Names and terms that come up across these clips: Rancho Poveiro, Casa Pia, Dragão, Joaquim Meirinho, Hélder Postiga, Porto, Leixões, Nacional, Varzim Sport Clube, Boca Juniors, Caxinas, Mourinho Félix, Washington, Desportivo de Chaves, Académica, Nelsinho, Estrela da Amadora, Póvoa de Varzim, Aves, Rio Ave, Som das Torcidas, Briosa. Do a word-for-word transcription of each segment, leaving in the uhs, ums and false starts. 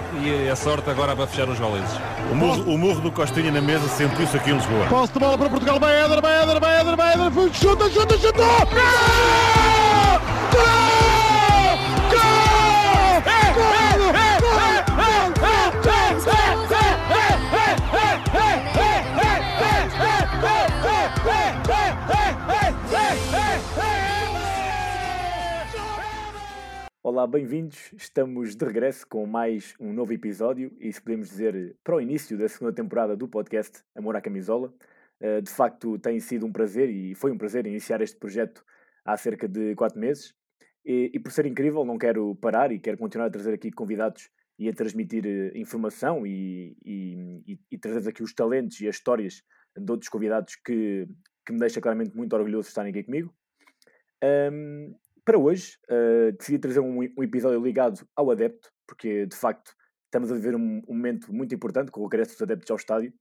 e, e a sorte agora vai fechar os galeses. O murro, o murro do Costinha na mesa sentiu-se aqui em Lisboa. Posse de bola para Portugal, vai Éder, vai Éder, vai Éder, vai Éder, chuta, chuta, chuta! Olá, bem-vindos, estamos de regresso com mais um novo episódio e, se podemos dizer, para o início da segunda temporada do podcast Amor à Camisola. De facto, tem sido um prazer e foi um prazer iniciar este projeto há cerca de quatro meses e, e por ser incrível, não quero parar e quero continuar a trazer aqui convidados e a transmitir informação e, e, e trazer aqui os talentos e as histórias de outros convidados que, que me deixa claramente muito orgulhoso de estarem aqui comigo. Um, Para hoje, uh, decidi trazer um, um episódio ligado ao adepto, porque de facto estamos a viver um, um momento muito importante com o regresso dos adeptos ao estádio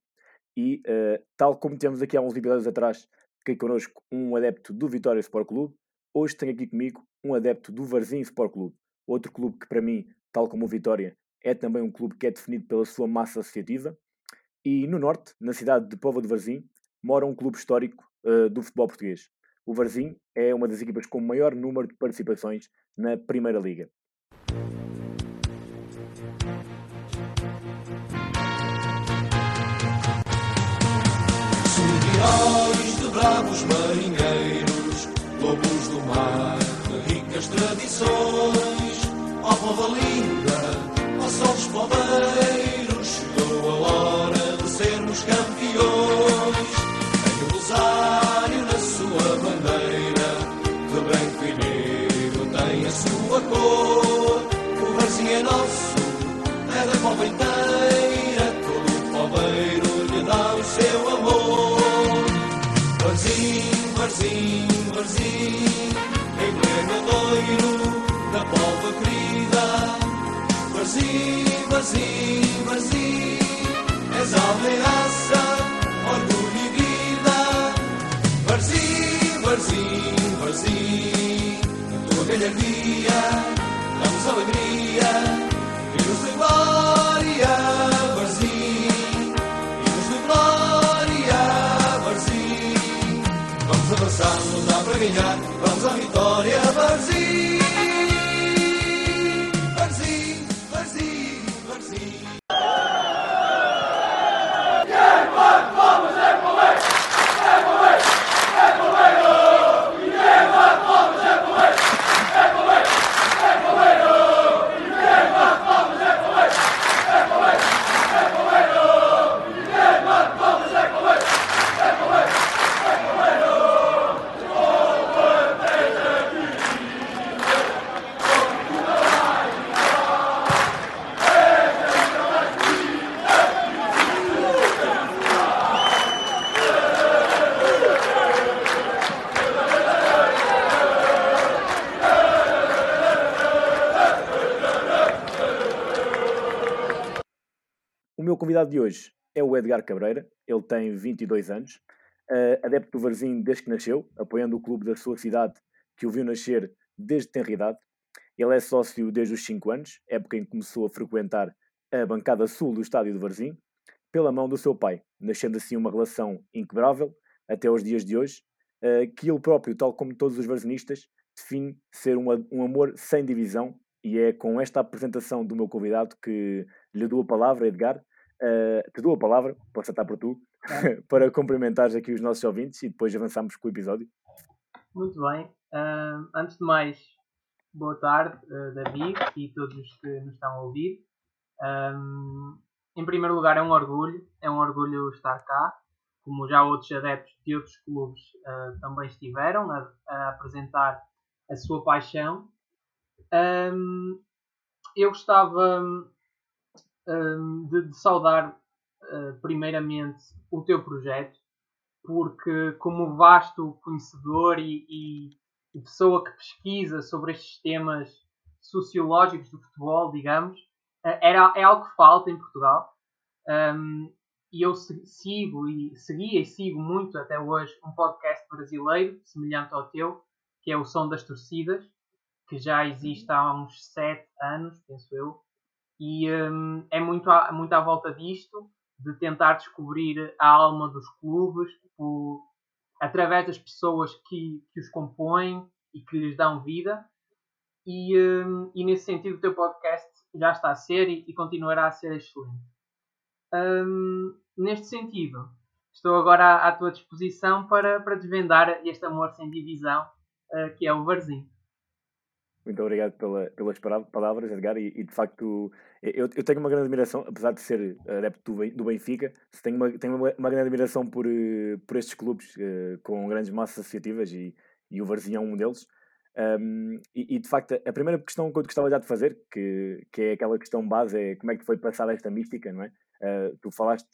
e, uh, tal como temos aqui há uns episódios atrás, aqui connosco um adepto do Vitória Sport Clube, hoje tenho aqui comigo um adepto do Varzim Sport Clube, outro clube que para mim, tal como o Vitória, é também um clube que é definido pela sua massa associativa. E no norte, na cidade de Póvoa de Varzim, mora um clube histórico uh, do futebol português. O Varzim é uma das equipas com o maior número de participações na Primeira Liga. Surgiões de bravos marinheiros, lobos do mar, ricas tradições. Ó povo linda, ó sol dos poveiros, chegou a hora de sermos campeões. Em Rosário, na sua bandeira, de branco e negro tem a sua cor. O Varzim é nosso, é da Póvoa inteira, todo poveiro lhe dá o seu amor. Varzim, Varzim, Varzim, emblema loiro da Póvoa querida. Varzim, Varzim, Varzim, és alma e raça, orgulho e vida. Varzim, Varzim, Varzim, na tua galhardia damos alegria e nos de glória. Varzim, e nos de glória. Varzim, vamos avançar, vamos lá para ganhar, vamos à vitória. Varzim, Varzim, Varzim, Varzim. O convidado de hoje é o Edgar Cabreira, ele tem vinte e dois anos, uh, adepto do Varzim desde que nasceu, apoiando o clube da sua cidade que o viu nascer desde tenra idade. Ele é sócio desde os cinco anos, época em que começou a frequentar a bancada sul do estádio do Varzim, pela mão do seu pai, nascendo assim uma relação inquebrável até os dias de hoje, uh, que ele próprio, tal como todos os varzinistas, define ser um, um amor sem divisão, e é com esta apresentação do meu convidado que lhe dou a palavra, Edgar. Uh, te dou a palavra, posso estar por tu, é. Para cumprimentares aqui os nossos ouvintes e depois avançamos com o episódio. Muito bem, uh, antes de mais, boa tarde, uh, David e todos os que nos estão a ouvir. Um, em primeiro lugar, é um orgulho, é um orgulho estar cá, como já outros adeptos de outros clubes uh, também estiveram a, a apresentar a sua paixão. Um, eu gostava... De, de saudar uh, primeiramente o teu projeto, porque como vasto conhecedor e, e pessoa que pesquisa sobre estes temas sociológicos do futebol, digamos, uh, era, é algo que falta em Portugal, um, e eu sigo e seguia e sigo muito até hoje um podcast brasileiro semelhante ao teu, que é o Som das Torcidas, que já existe há uns sete anos, penso eu. E um, é muito à, muito à volta disto, de tentar descobrir a alma dos clubes, o, através das pessoas que, que os compõem e que lhes dão vida. E, um, e nesse sentido o teu podcast já está a ser e, e continuará a ser excelente. Um, neste sentido, estou agora à, à tua disposição para, para desvendar este amor sem divisão uh, que é o Varzim. Muito obrigado pela, pelas palavras, Edgar, e, e de facto eu, eu tenho uma grande admiração, apesar de ser adepto do, do Benfica, tenho uma, tenho uma, uma grande admiração por, por estes clubes uh, com grandes massas associativas e, e o Varzim é um deles. Um, e, e de facto a primeira questão que eu gostava já de fazer, que, que é aquela questão base, é como é que foi passada esta mística, não é? Uh, tu falaste,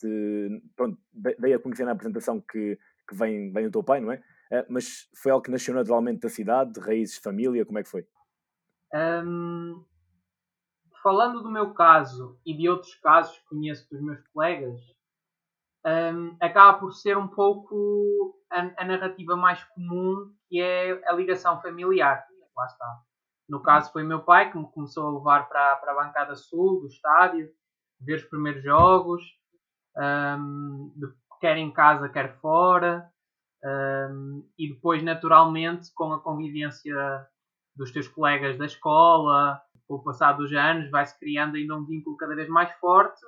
pronto, dei a conhecer na apresentação que, que vem, vem o teu pai, não é? Uh, mas foi algo que nasceu naturalmente da cidade, de raízes, família, como é que foi? Um, falando do meu caso e de outros casos que conheço dos meus colegas, um, acaba por ser um pouco a, a narrativa mais comum, que é a ligação familiar. Lá está. No caso foi meu pai que me começou a levar para, para a bancada sul do estádio, ver os primeiros jogos, um, de, quer em casa, quer fora, um, e depois naturalmente com a convivência dos teus colegas da escola, com o passar dos anos, vai-se criando ainda um vínculo cada vez mais forte,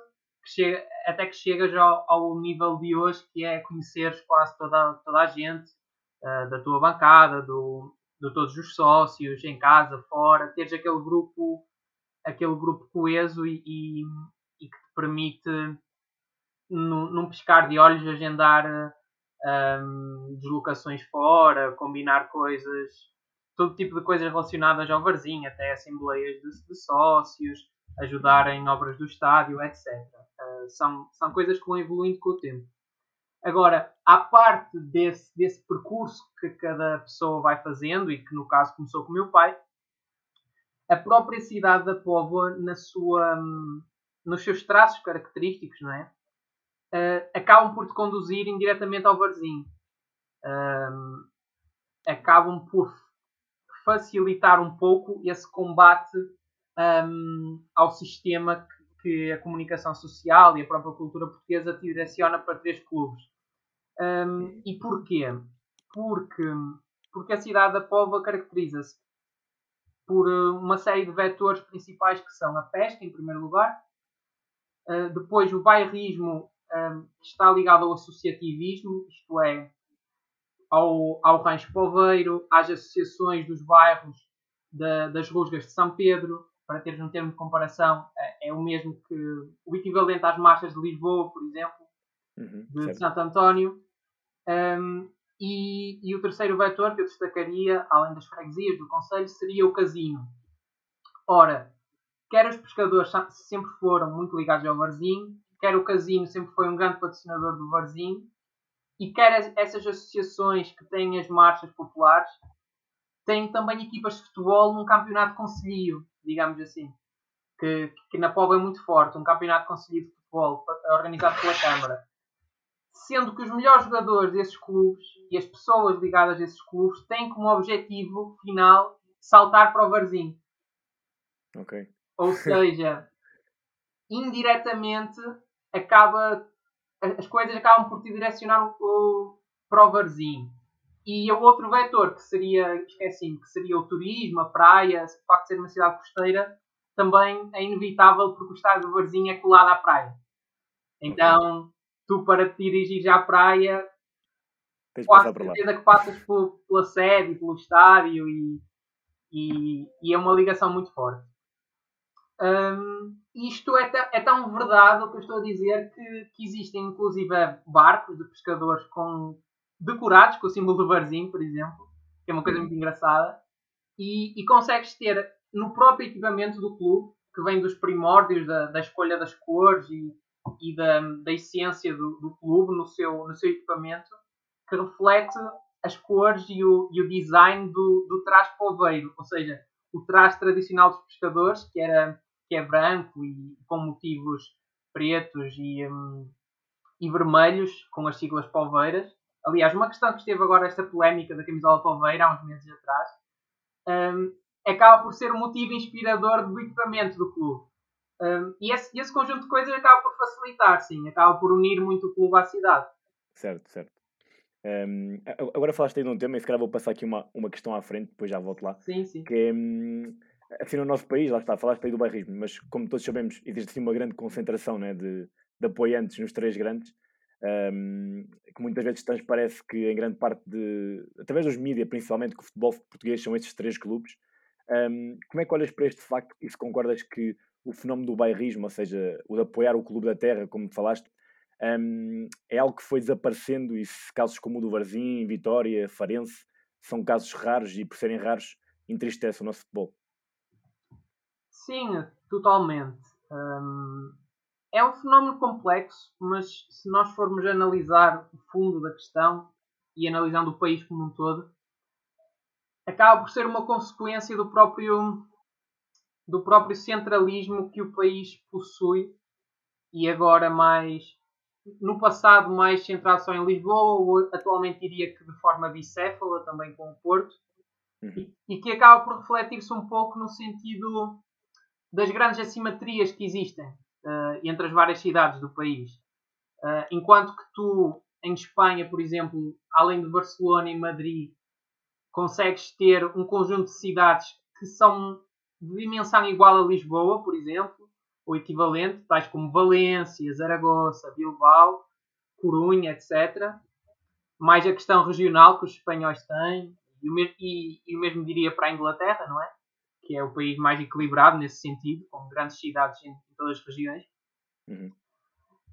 que chega, até que chegas ao, ao nível de hoje, que é conheceres quase toda, toda a gente, uh, da tua bancada, do, de todos os sócios, em casa, fora, teres aquele grupo, aquele grupo coeso e, e, e que te permite, num, num piscar de olhos, agendar um, deslocações fora, combinar coisas, todo tipo de coisas relacionadas ao Varzim, até assembleias de, de sócios, ajudar em obras do estádio, etcétera. Uh, são, são coisas que vão evoluindo com o tempo. Agora, à parte desse, desse percurso que cada pessoa vai fazendo, e que no caso começou com o meu pai, a própria cidade da Póvoa, na sua, nos seus traços característicos, não é? Uh, acabam por te conduzir indiretamente ao Varzim. Uh, acabam por facilitar um pouco esse combate um, ao sistema que a comunicação social e a própria cultura portuguesa te direciona para três clubes. Um, e porquê? Porque, porque a cidade da Póvoa caracteriza-se por uma série de vetores principais, que são a pesca, em primeiro lugar, uh, depois o bairrismo, um, que está ligado ao associativismo, isto é, Ao, ao Rancho Poveiro, às associações dos bairros de, das Rusgas de São Pedro, para teres um termo de comparação, é, é o mesmo que o equivalente às marchas de Lisboa, por exemplo, uhum, de, de Santo António. Um, e, e o terceiro vetor que eu destacaria, além das freguesias do concelho, seria o casino. Ora, quer os pescadores sempre foram muito ligados ao Varzim, quer o casino sempre foi um grande patrocinador do Varzim, e quer essas associações que têm as marchas populares, têm também equipas de futebol num campeonato concelhio, digamos assim, que, que na Póvoa é muito forte, um campeonato concelhio de futebol organizado pela Câmara. Sendo que os melhores jogadores desses clubes e as pessoas ligadas a esses clubes têm como objetivo final saltar para o Varzim. Okay. Ou seja, indiretamente acaba... as coisas acabam por te direcionar o, para o Varzim. E o outro vetor, que seria, esqueci, que seria o turismo, a praia, o facto de ser uma cidade costeira, também é inevitável, porque o estádio do Varzim é colado à praia. Então, tu, para te dirigir à praia, quase certeza que passas por, pela sede, pelo estádio, e, e, e é uma ligação muito forte. Um, isto é, t- é tão verdade o que eu estou a dizer que, que existem inclusive barcos de pescadores com, decorados com o símbolo do Varzim, por exemplo, que é uma coisa muito engraçada, e, e consegues ter no próprio equipamento do clube, que vem dos primórdios da, da escolha das cores e, e da, da essência do, do clube no seu, no seu equipamento, que reflete as cores e o, e o design do, do traje poveiro, ou seja, o traje tradicional dos pescadores, que era... que é branco e com motivos pretos e, um, e vermelhos, com as siglas polveiras. Aliás, uma questão que esteve agora esta polémica da camisola polveira, há uns meses atrás, um, acaba por ser um motivo inspirador do equipamento do clube. Um, e esse, esse conjunto de coisas acaba por facilitar, sim, acaba por unir muito o clube à cidade. Certo, certo. Um, agora falaste aí de um tema e se calhar vou passar aqui uma, uma questão à frente, depois já volto lá. Sim, sim. Que um, assim, no nosso país, lá está, falaste aí do bairrismo, mas como todos sabemos, existe assim uma grande concentração, né, de, de apoiantes nos três grandes, um, que muitas vezes transparece que em grande parte de, através dos mídias principalmente, que o futebol português são estes três clubes. Um, como é que olhas para este facto e se concordas que o fenómeno do bairrismo, ou seja, o de apoiar o clube da terra, como falaste, um, é algo que foi desaparecendo e casos como o do Varzim, Vitória, Farense, são casos raros e por serem raros, entristece o nosso futebol? Sim, totalmente. Um, é um fenómeno complexo, mas se nós formos analisar o fundo da questão e analisando o país como um todo, acaba por ser uma consequência do próprio... do próprio centralismo que o país possui e agora mais, no passado mais centrado só em Lisboa, atualmente diria que de forma bicéfala também com o Porto, uhum. e, e que acaba por refletir-se um pouco no sentido das grandes assimetrias que existem uh, entre as várias cidades do país. Uh, enquanto que tu, em Espanha, por exemplo, além de Barcelona e Madrid, consegues ter um conjunto de cidades que são... de dimensão igual a Lisboa, por exemplo, ou equivalente, tais como Valência, Zaragoza, Bilbao, Corunha, etcétera. Mais a questão regional que os espanhóis têm, e o mesmo, e, e o mesmo diria para a Inglaterra, não é? Que é o país mais equilibrado nesse sentido, com grandes cidades em todas as regiões. Uhum.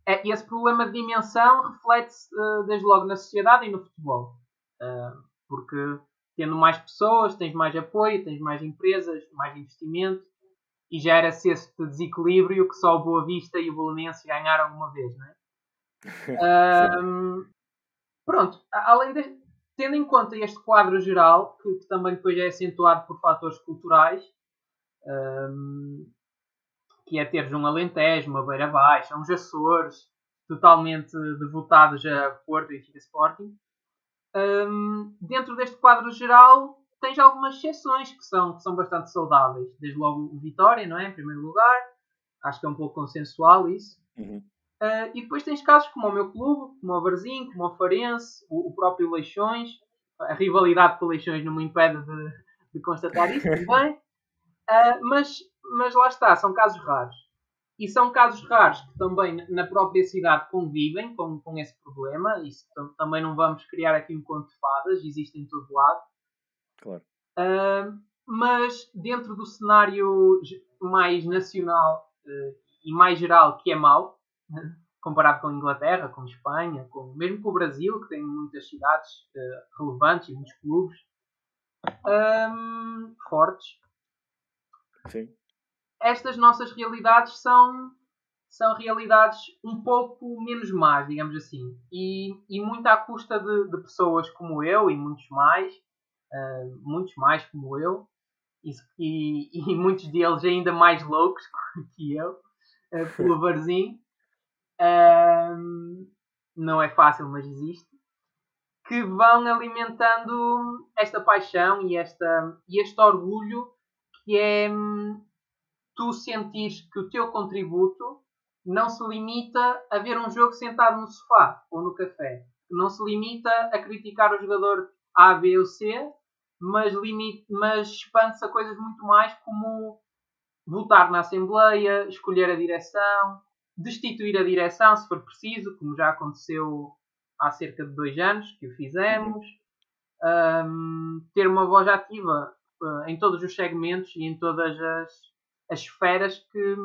É, esse problema de dimensão reflete-se desde logo na sociedade e no futebol. Uh, porque... tendo mais pessoas, tens mais apoio, tens mais empresas, mais investimento e gera-se esse desequilíbrio que só o Boavista e o Belenenses ganharam alguma vez, não é? um, pronto, além de, tendo em conta este quadro geral, que, que também depois é acentuado por fatores culturais, um, que é teres um Alentejo, uma Beira Baixa, uns Açores, totalmente devotados a Porto e Vitória Sporting. Um, dentro deste quadro geral tens algumas exceções que são, que são bastante saudáveis, desde logo o Vitória, não é? Em primeiro lugar, acho que é um pouco consensual isso. Uhum. uh, e depois tens casos como o meu clube, como o Varzim, como o Farense, o, o próprio Leixões. A rivalidade com Leixões não me impede de, de constatar isso também. uh, mas, mas lá está, são casos raros e são casos raros que também na própria cidade convivem com, com esse problema. Isso tam- também não vamos criar aqui um conto de fadas, existe em todo lado. Claro. Uh, mas dentro do cenário mais nacional uh, e mais geral, que é mau, né, comparado com a Inglaterra, com a Espanha, com, mesmo com o Brasil, que tem muitas cidades uh, relevantes e muitos clubes um, fortes. Sim. Estas nossas realidades são, são realidades um pouco menos más, digamos assim. E, e muito à custa de, de pessoas como eu e muitos mais, uh, muitos mais como eu, e, e, e muitos deles ainda mais loucos que eu, uh, pelo Varzim. Uh, não é fácil, mas existe. Que vão alimentando esta paixão e, esta, e este orgulho que é... tu sentires que o teu contributo não se limita a ver um jogo sentado no sofá ou no café. Não se limita a criticar o jogador A, B ou C, mas, limite, mas expande-se a coisas muito mais como votar na Assembleia, escolher a direção, destituir a direção se for preciso, como já aconteceu há cerca de dois anos que o fizemos. Um, ter uma voz ativa uh, em todos os segmentos e em todas as as esferas que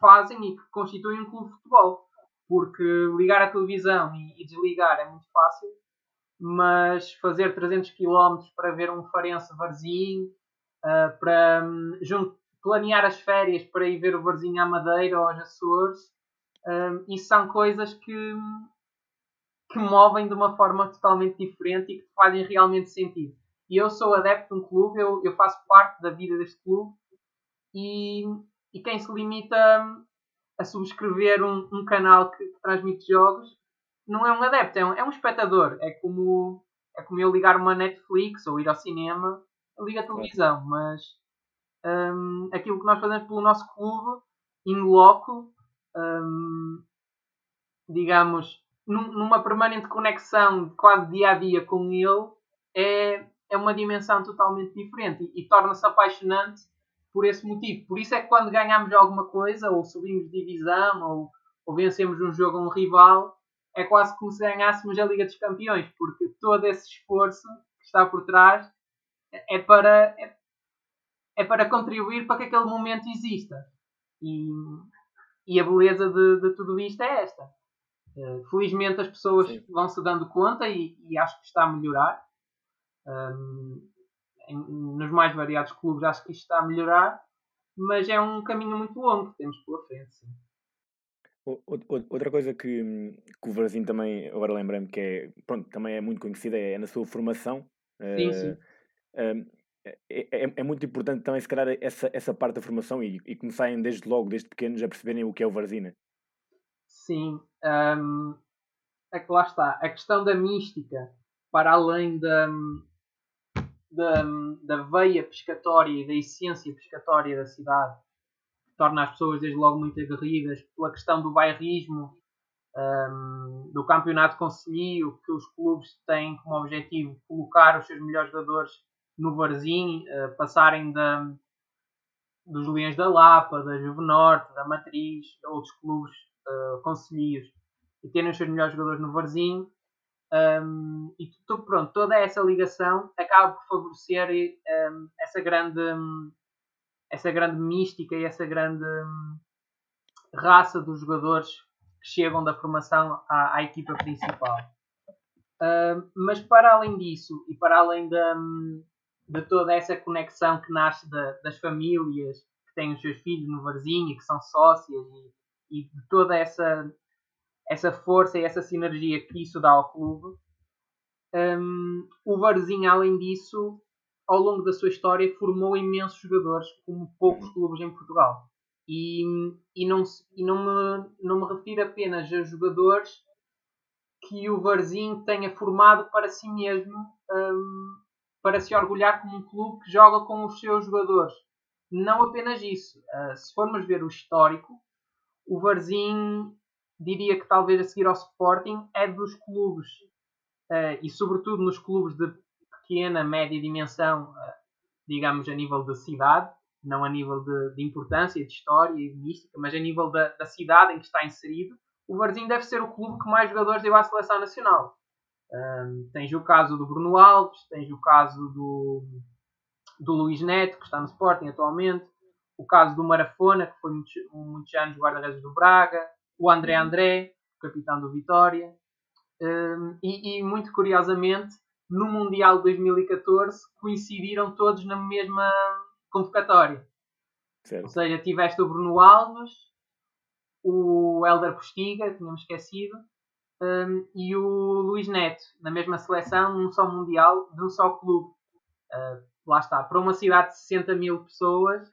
fazem e que constituem um clube de futebol. Porque ligar a televisão e desligar é muito fácil, mas fazer trezentos quilómetros para ver um Farense Varzim, para planear as férias para ir ver o Varzim à Madeira ou aos Açores, isso são coisas que, que movem de uma forma totalmente diferente e que fazem realmente sentido. E eu sou adepto de um clube, eu, eu faço parte da vida deste clube, E, e quem se limita a subscrever um, um canal que transmite jogos não é um adepto, é um, é um espectador. É como, é como eu ligar uma Netflix ou ir ao cinema, eu ligo a televisão, mas um, aquilo que nós fazemos pelo nosso clube in loco, um, digamos, num, numa permanente conexão quase dia a dia com ele, é, é uma dimensão totalmente diferente e, e torna-se apaixonante por esse motivo. Por isso é que quando ganhamos alguma coisa, ou subimos divisão, ou, ou vencemos um jogo a um rival, é quase como se ganhássemos a Liga dos Campeões, porque todo esse esforço que está por trás é para, é, é para contribuir para que aquele momento exista. E, e a beleza de, de tudo isto é esta. Felizmente as pessoas Sim. vão se dando conta e, e acho que está a melhorar. Um, nos mais variados clubes acho que isto está a melhorar, mas é um caminho muito longo que temos pela frente. Sim. Outra coisa que, que o Varzim também, agora lembrei-me que é, pronto, também é muito conhecida, é na sua formação. Sim, sim. É, é, é muito importante também, se calhar, essa, essa parte da formação e, e começarem desde logo, desde pequenos, a perceberem o que é o Varzim, né? Sim. Hum, é que lá está. A questão da mística, para além da, da, da veia pescatória e da essência pescatória da cidade, torna as pessoas desde logo muito aguerridas pela questão do bairrismo, um, do campeonato concelhio, que os clubes têm como objetivo colocar os seus melhores jogadores no Varzim, uh, passarem da, dos Leões da Lapa, da Juvenorte, da Matriz, outros clubes uh, concelhios, e terem os seus melhores jogadores no Varzim. Um, e tudo, pronto, toda essa ligação acaba por favorecer um, essa grande... Um, essa grande mística e essa grande hum, raça dos jogadores que chegam da formação à, à equipa principal. Uh, mas para além disso, e para além da, de toda essa conexão que nasce da, das famílias que têm os seus filhos no Varzim e que são sócias, e, e de toda essa, essa força e essa sinergia que isso dá ao clube, um, o Varzim, além disso, ao longo da sua história, formou imensos jogadores, como poucos clubes em Portugal. E, e, não, e não, me, não me refiro apenas a jogadores que o Varzim tenha formado para si mesmo, um, para se orgulhar como um clube que joga com os seus jogadores. Não apenas isso. Uh, se formos ver o histórico, o Varzim, diria que talvez a seguir ao Sporting, é dos clubes, uh, e sobretudo nos clubes de pequena, média dimensão, digamos, a nível da cidade, não a nível de, de importância, de história e de mística, mas a nível da, da cidade em que está inserido, o Varzim deve ser o clube que mais jogadores deu à seleção nacional. Um, tens o caso do Bruno Alves, tens o caso do, do Luís Neto, que está no Sporting atualmente, o caso do Marafona, que foi muitos, muitos anos guarda-redes do Braga, o André André, capitão do Vitória, um, e, e muito curiosamente, no Mundial de dois mil e catorze, coincidiram todos na mesma convocatória. Certo. Ou seja, tiveste o Bruno Alves, o Hélder Postiga, tínhamos esquecido, um, e o Luís Neto, na mesma seleção, num só Mundial, de um só clube. Uh, lá está, para uma cidade de sessenta mil pessoas,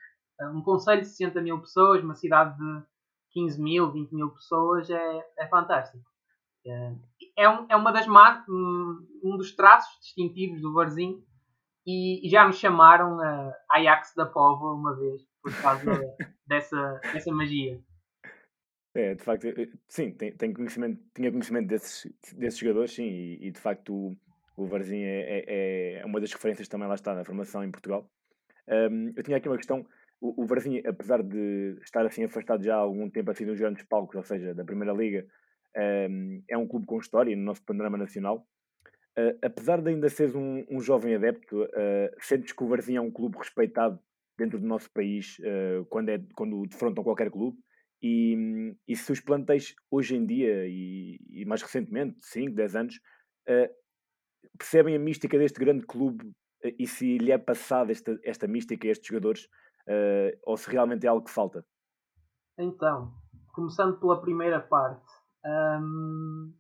um concelho de sessenta mil pessoas, uma cidade de quinze mil, vinte mil pessoas, é, é fantástico. É, um, é uma das mar... um dos traços distintivos do Varzim e, e já me chamaram a Ajax da Póvoa uma vez por causa dessa, dessa magia. É, de facto, sim, tem, tem conhecimento, tinha conhecimento desses, desses jogadores, sim, e, e de facto o, o Varzim é, é, é uma das referências também, lá está, na formação em Portugal. Um, eu tinha aqui uma questão. O, o Varzim, apesar de estar assim afastado já há algum tempo assim dos grandes palcos, ou seja, da Primeira Liga, Um, é um clube com história no nosso panorama nacional. Uh, apesar de ainda seres um, um jovem adepto, uh, sentes que o Varzim é um clube respeitado dentro do nosso país uh, quando, é, quando defrontam qualquer clube? E, e se os plantéis hoje em dia, e, e mais recentemente, cinco, dez anos, uh, percebem a mística deste grande clube uh, e se lhe é passada esta, esta mística a estes jogadores, uh, ou se realmente é algo que falta? Então, começando pela primeira parte, Um,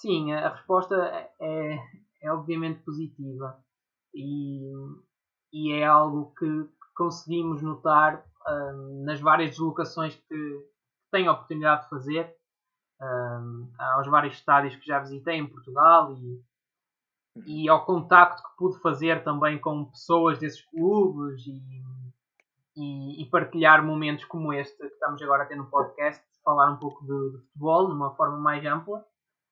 sim, a resposta é, é obviamente positiva e, e é algo que conseguimos notar um, nas várias deslocações que tenho a oportunidade de fazer um, aos vários estádios que já visitei em Portugal e, e ao contacto que pude fazer também com pessoas desses clubes e, e, e partilhar momentos como este que estamos agora a ter no podcast, falar um pouco de, de futebol de uma forma mais ampla.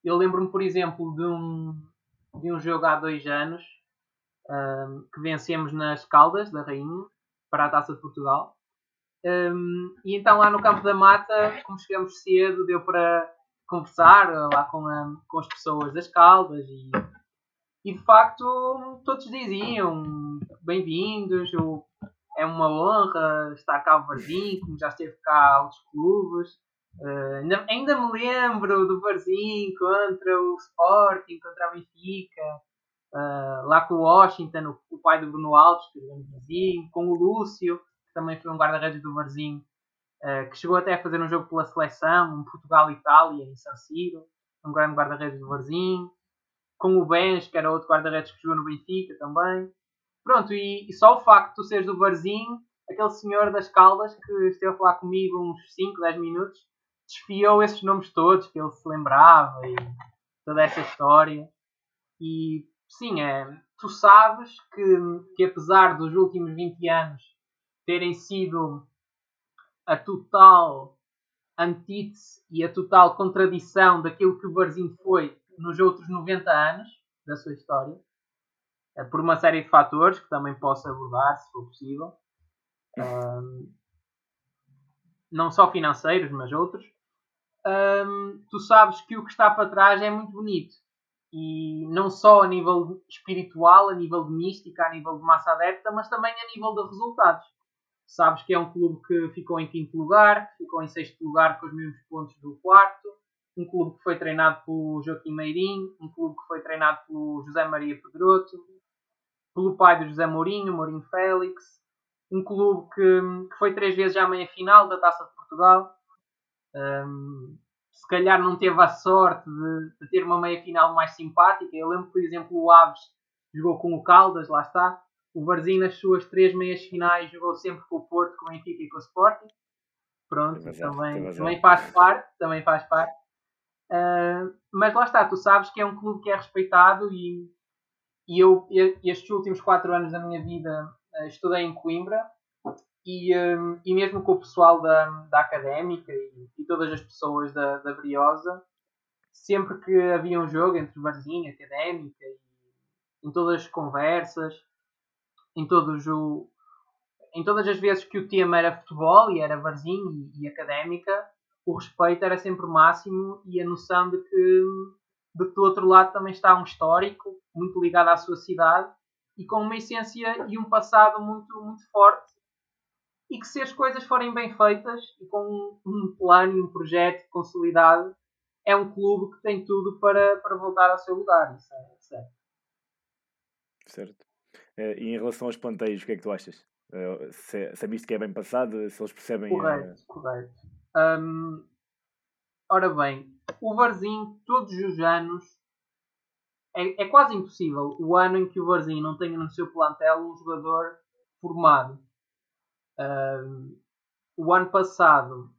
Eu lembro-me, por exemplo, de um, de um jogo há dois anos um, que vencemos nas Caldas da Rainha para a Taça de Portugal. Um, e então lá no Campo da Mata, como chegamos cedo, deu para conversar lá com, a, com as pessoas das Caldas e, e de facto todos diziam bem-vindos, ou, é uma honra estar cá no Varzim, como já esteve cá outros clubes. Uh, ainda, ainda me lembro do Varzim contra o Sporting, contra a Benfica, uh, lá com o Washington, o, o pai do Bruno Alves, que era um vizinho, com o Lúcio, também foi um guarda-redes do Varzim, uh, que chegou até a fazer um jogo pela seleção, um Portugal-Itália, em San Siro, um grande guarda-redes do Varzim, com o Benz, que era outro guarda-redes que jogou no Benfica também. Pronto, e, e só o facto de tu seres do Varzim, aquele senhor das Caldas, que esteve a falar comigo uns cinco, dez minutos, desfiou esses nomes todos, que ele se lembrava, e toda essa história. E, sim, é, tu sabes que, que apesar dos últimos vinte anos terem sido a total antítese e a total contradição daquilo que o Varzim foi nos outros noventa anos da sua história, por uma série de fatores que também posso abordar, se for possível, um, não só financeiros, mas outros, um, tu sabes que o que está para trás é muito bonito. E não só a nível espiritual, a nível de mística, a nível de massa adepta, mas também a nível de resultados. Sabes que é um clube que ficou em quinto lugar, que ficou em sexto lugar com os mesmos pontos do quarto, um clube que foi treinado pelo Joaquim Meirinho, um clube que foi treinado pelo José Maria Pedroto, pelo pai do José Mourinho, Mourinho Félix, um clube que, que foi três vezes à meia-final da Taça de Portugal, um, se calhar não teve a sorte de, de ter uma meia-final mais simpática. Eu lembro, por exemplo, o Aves jogou com o Caldas, lá está. O Varzim, nas suas três meias-finais, jogou sempre com o Porto, com o Benfica e com o Sporting. Pronto, tem também, tem também faz parte. Também faz parte. Uh, mas lá está, tu sabes que é um clube que é respeitado e, e eu e estes últimos quatro anos da minha vida uh, estudei em Coimbra e, um, e mesmo com o pessoal da, da Académica e, e todas as pessoas da, da Briosa, sempre que havia um jogo entre Varzim e Académica, em todas as conversas, Em, todos o, em todas as vezes que o tema era futebol e era Varzim e, e Académica, o respeito era sempre máximo e a noção de que, de que do outro lado também está um histórico muito ligado à sua cidade e com uma essência e um passado muito, muito forte, e que se as coisas forem bem feitas e com um plano e um projeto consolidado, é um clube que tem tudo para, para voltar ao seu lugar. Isso é certo. Certo. Uh, e em relação aos planteios, o que é que tu achas? Uh, se, sabiste que é bem passado? Se eles percebem... Correto, uh... correto. Um, ora bem, o Varzim, todos os anos, é, é quase impossível o ano em que o Varzim não tenha no seu plantel um jogador formado. Um, o ano passado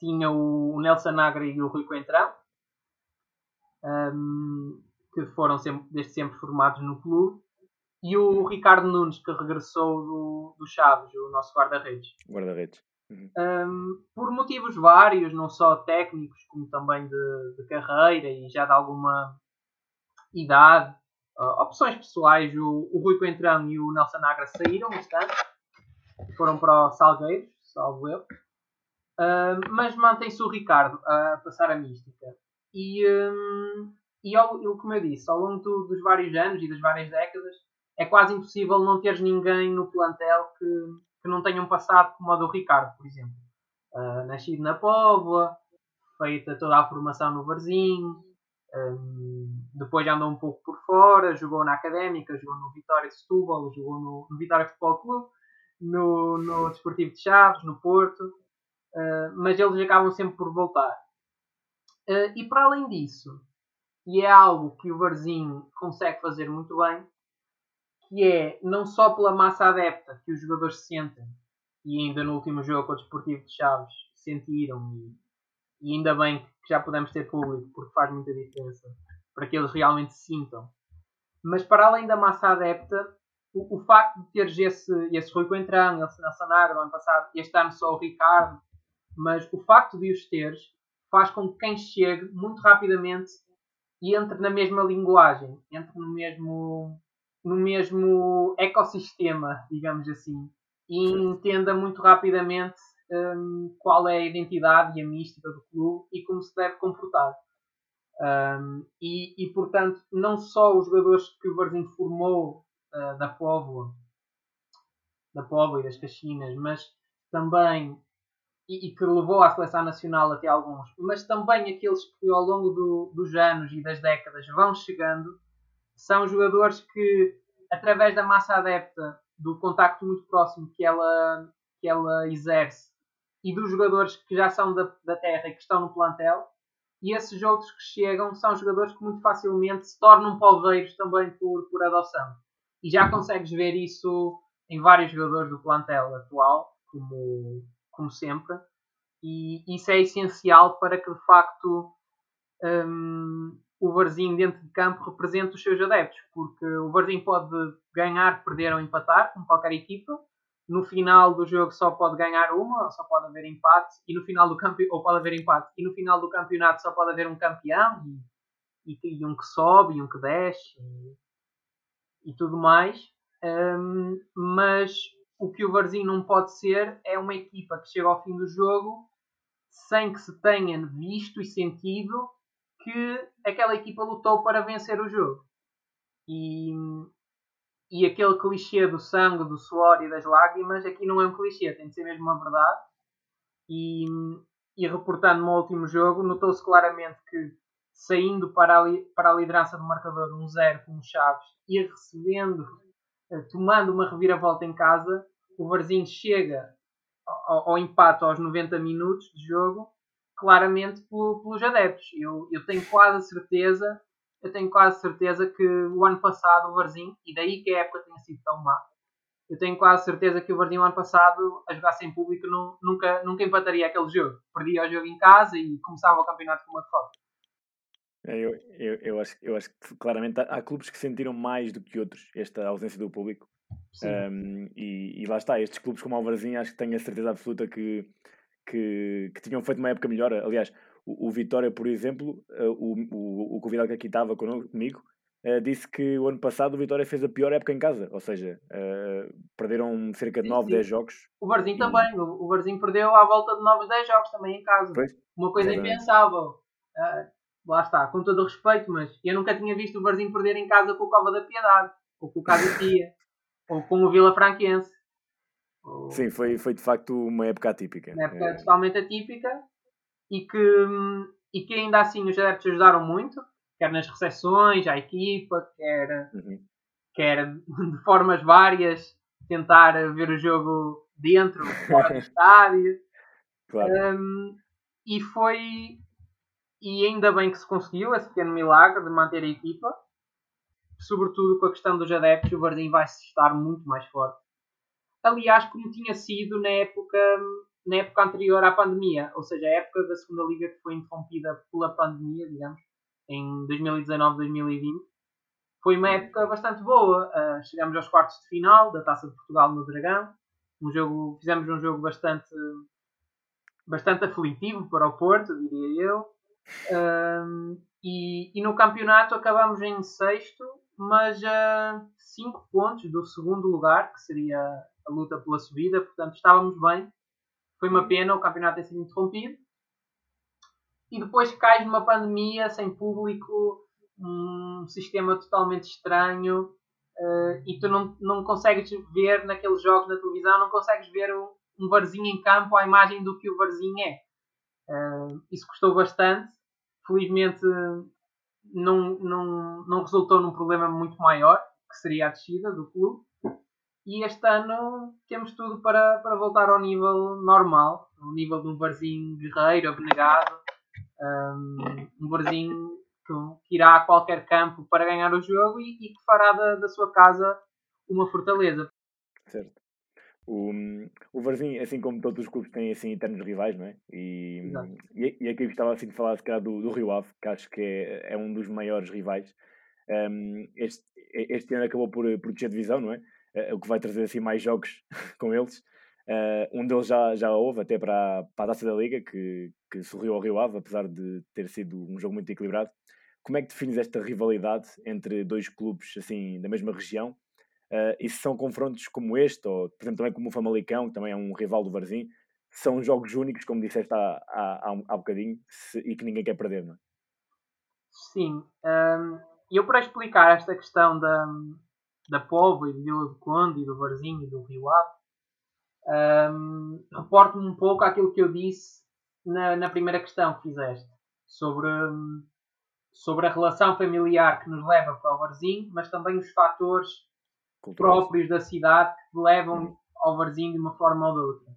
tinha o Nelson Agra e o Rui Coentrão, um, que foram sempre, desde sempre formados no clube. E o Ricardo Nunes, que regressou do, do Chaves, o nosso guarda-redes. Guarda-redes. Uhum. Um, por motivos vários, não só técnicos, como também de, de carreira e já de alguma idade, uh, opções pessoais, o, o Rui Coentrão e o Nelson Agra saíram bastante. Foram para o Salgueiros, salvo eu. Uh, mas mantém-se o Ricardo a passar a mística. E, um, e ao, eu, como eu disse, ao longo do, dos vários anos e das várias décadas, é quase impossível não teres ninguém no plantel que, que não tenha um passado como o do Ricardo, por exemplo. Uh, nascido na Póvoa, feita toda a formação no Varzim, um, depois andou um pouco por fora, jogou na Académica, jogou no Vitória de Setúbal, jogou no, no Vitória Sport Clube, no, no Desportivo de Chaves, no Porto, uh, mas eles acabam sempre por voltar. Uh, e para além disso, e é algo que o Varzim consegue fazer muito bem, que é não só pela massa adepta que os jogadores sentem, e ainda no último jogo com o Desportivo de Chaves sentiram, e, e ainda bem que já podemos ter público, porque faz muita diferença para que eles realmente se sintam, mas para além da massa adepta, o, o facto de teres esse, esse Rui Coentrão, esse Nelson Agra, no ano passado, este ano só o Ricardo, mas o facto de os teres faz com que quem chegue muito rapidamente e entre na mesma linguagem, entre no mesmo, no mesmo ecossistema, digamos assim, e entenda muito rapidamente um, qual é a identidade e a mística do clube e como se deve comportar. Um, e, e, portanto, não só os jogadores que o Varzim formou uh, da Póvoa, da Póvoa e das Caxinas, mas também, e, e que levou à Seleção Nacional até alguns, mas também aqueles que ao longo do, dos anos e das décadas vão chegando, são jogadores que, através da massa adepta, do contacto muito próximo que ela, que ela exerce, e dos jogadores que já são da, da terra e que estão no plantel, e esses outros que chegam são jogadores que muito facilmente se tornam polveiros também por, por adoção. E já consegues ver isso em vários jogadores do plantel atual, como, como sempre. E isso é essencial para que, de facto, um, o Varzim dentro de campo represente os seus adeptos. Porque o Varzim pode ganhar, perder ou empatar, como qualquer equipa. No final do jogo só pode ganhar uma, só pode haver empate, e no final do campe... ou pode haver empate, e no final do campeonato só pode haver um campeão, e, e um que sobe, e um que desce, e, e tudo mais. Um, mas o que o Varzim não pode ser é uma equipa que chega ao fim do jogo sem que se tenha visto e sentido que aquela equipa lutou para vencer o jogo. E... E aquele clichê do sangue, do suor e das lágrimas, aqui não é um clichê, tem de ser mesmo uma verdade. E, e reportando-me ao último jogo, notou-se claramente que saindo para a, para a liderança do marcador um zero com o Chaves e recebendo, tomando uma reviravolta em casa, o Varzim chega ao, ao empate aos noventa minutos de jogo, claramente pelo, pelos adeptos. Eu, eu tenho quase a certeza... Eu tenho quase certeza que o ano passado o Varzim, e daí que a época tenha sido tão má, eu tenho quase certeza que o Varzim o ano passado, a jogar sem público, não, nunca, nunca empataria aquele jogo. Perdia o jogo em casa e começava o campeonato com uma derrota. Eu, eu, eu, acho, eu acho que claramente há, há clubes que sentiram mais do que outros esta ausência do público. Um, e, e lá está, estes clubes como o Varzim, acho que tenho a certeza absoluta que, que, que tinham feito uma época melhor. Aliás, O, o Vitória, por exemplo, o, o, o convidado que aqui estava comigo, uh, disse que o ano passado o Vitória fez a pior época em casa, ou seja, uh, perderam cerca de nove, dez jogos. O Varzim e... também, o Varzim perdeu à volta de nove, dez jogos também em casa. Pois? Uma coisa é impensável. Uh, lá está, com todo o respeito, mas eu nunca tinha visto o Varzim perder em casa com o Cova da Piedade, ou com o Casa Pia, ou com o Vila Franquense. Ou... Sim, foi, foi de facto uma época atípica. Uma época é... totalmente atípica. E que, e que ainda assim os adeptos ajudaram muito, quer nas recepções à equipa, quer, uhum. quer de formas várias, tentar ver o jogo dentro, fora do estádio. Claro. Um, e foi, e ainda bem que se conseguiu esse pequeno milagre de manter a equipa, sobretudo com a questão dos adeptos, o Varzim vai estar muito mais forte. Aliás, como tinha sido na época... na época anterior à pandemia, ou seja, a época da segunda Liga que foi interrompida pela pandemia, digamos, em dois mil e dezanove, dois mil e vinte, foi uma época bastante boa. Uh, chegamos aos quartos de final da Taça de Portugal no Dragão, um jogo, fizemos um jogo bastante, bastante aflitivo para o Porto, diria eu, uh, e, e no campeonato acabamos em sexto, mas a uh, cinco pontos do segundo lugar, que seria a luta pela subida, portanto estávamos bem. Foi uma pena o campeonato ter sido interrompido. E depois cais numa pandemia, sem público, um sistema totalmente estranho. Uh, e tu não, não consegues ver naqueles jogos na televisão, não consegues ver um, um Varzim em campo à imagem do que o Varzim é. Uh, isso custou bastante. Felizmente não, não, não resultou num problema muito maior, que seria a descida do clube. E este ano temos tudo para, para voltar ao nível normal, ao nível de um Varzim guerreiro, abnegado, um Varzim que, que irá a qualquer campo para ganhar o jogo e, e que fará da, da sua casa uma fortaleza. Certo. O, o Varzim, assim como todos os clubes, tem assim, eternos rivais, não é? E, e, e aqui gostava assim, de falar se calhar, do, do Rio Ave, que acho que é, é um dos maiores rivais. Um, este, este ano acabou por, por descer de divisão, não é? uh, o que vai trazer assim mais jogos com eles. Uh, um deles já, já houve até para a, para a Taça da Liga, que, que sorriu ao Rio Ave, apesar de ter sido um jogo muito equilibrado. Como é que defines esta rivalidade entre dois clubes assim, da mesma região? Uh, e se são confrontos como este, ou por exemplo também como o Famalicão, que também é um rival do Varzim, são jogos únicos, como disseste há, há, há, um, há bocadinho, se, e que ninguém quer perder, não é? Sim. Um, eu, para explicar esta questão da, da Póvoa e do Vila do Conde e do Varzim e do Rio Ave, um, reporto-me um pouco àquilo que eu disse na, na primeira questão que fizeste, sobre... Um, sobre a relação familiar que nos leva para o Varzim, mas também os fatores cultural. Próprios da cidade que levam uhum. ao Varzim de uma forma ou de outra.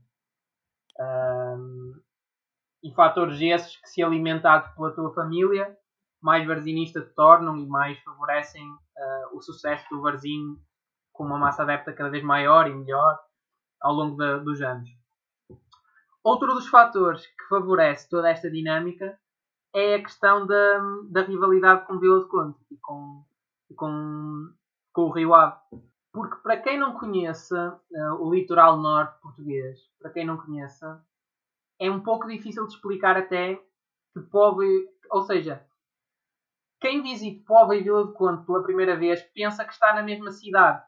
Um, e fatores esses que, se alimentados pela tua família, mais varzinista te tornam e mais favorecem uh, o sucesso do Varzim com uma massa adepta cada vez maior e melhor ao longo de, dos anos. Outro dos fatores que favorece toda esta dinâmica é a questão da, da rivalidade com o Vila do Conde e com, com, com o Rio Ave. Porque, para quem não conheça uh, o litoral norte português, para quem não conheça, é um pouco difícil de explicar até que Póvoa... Ou seja, quem visita Póvoa e Vila do Conde pela primeira vez pensa que está na mesma cidade.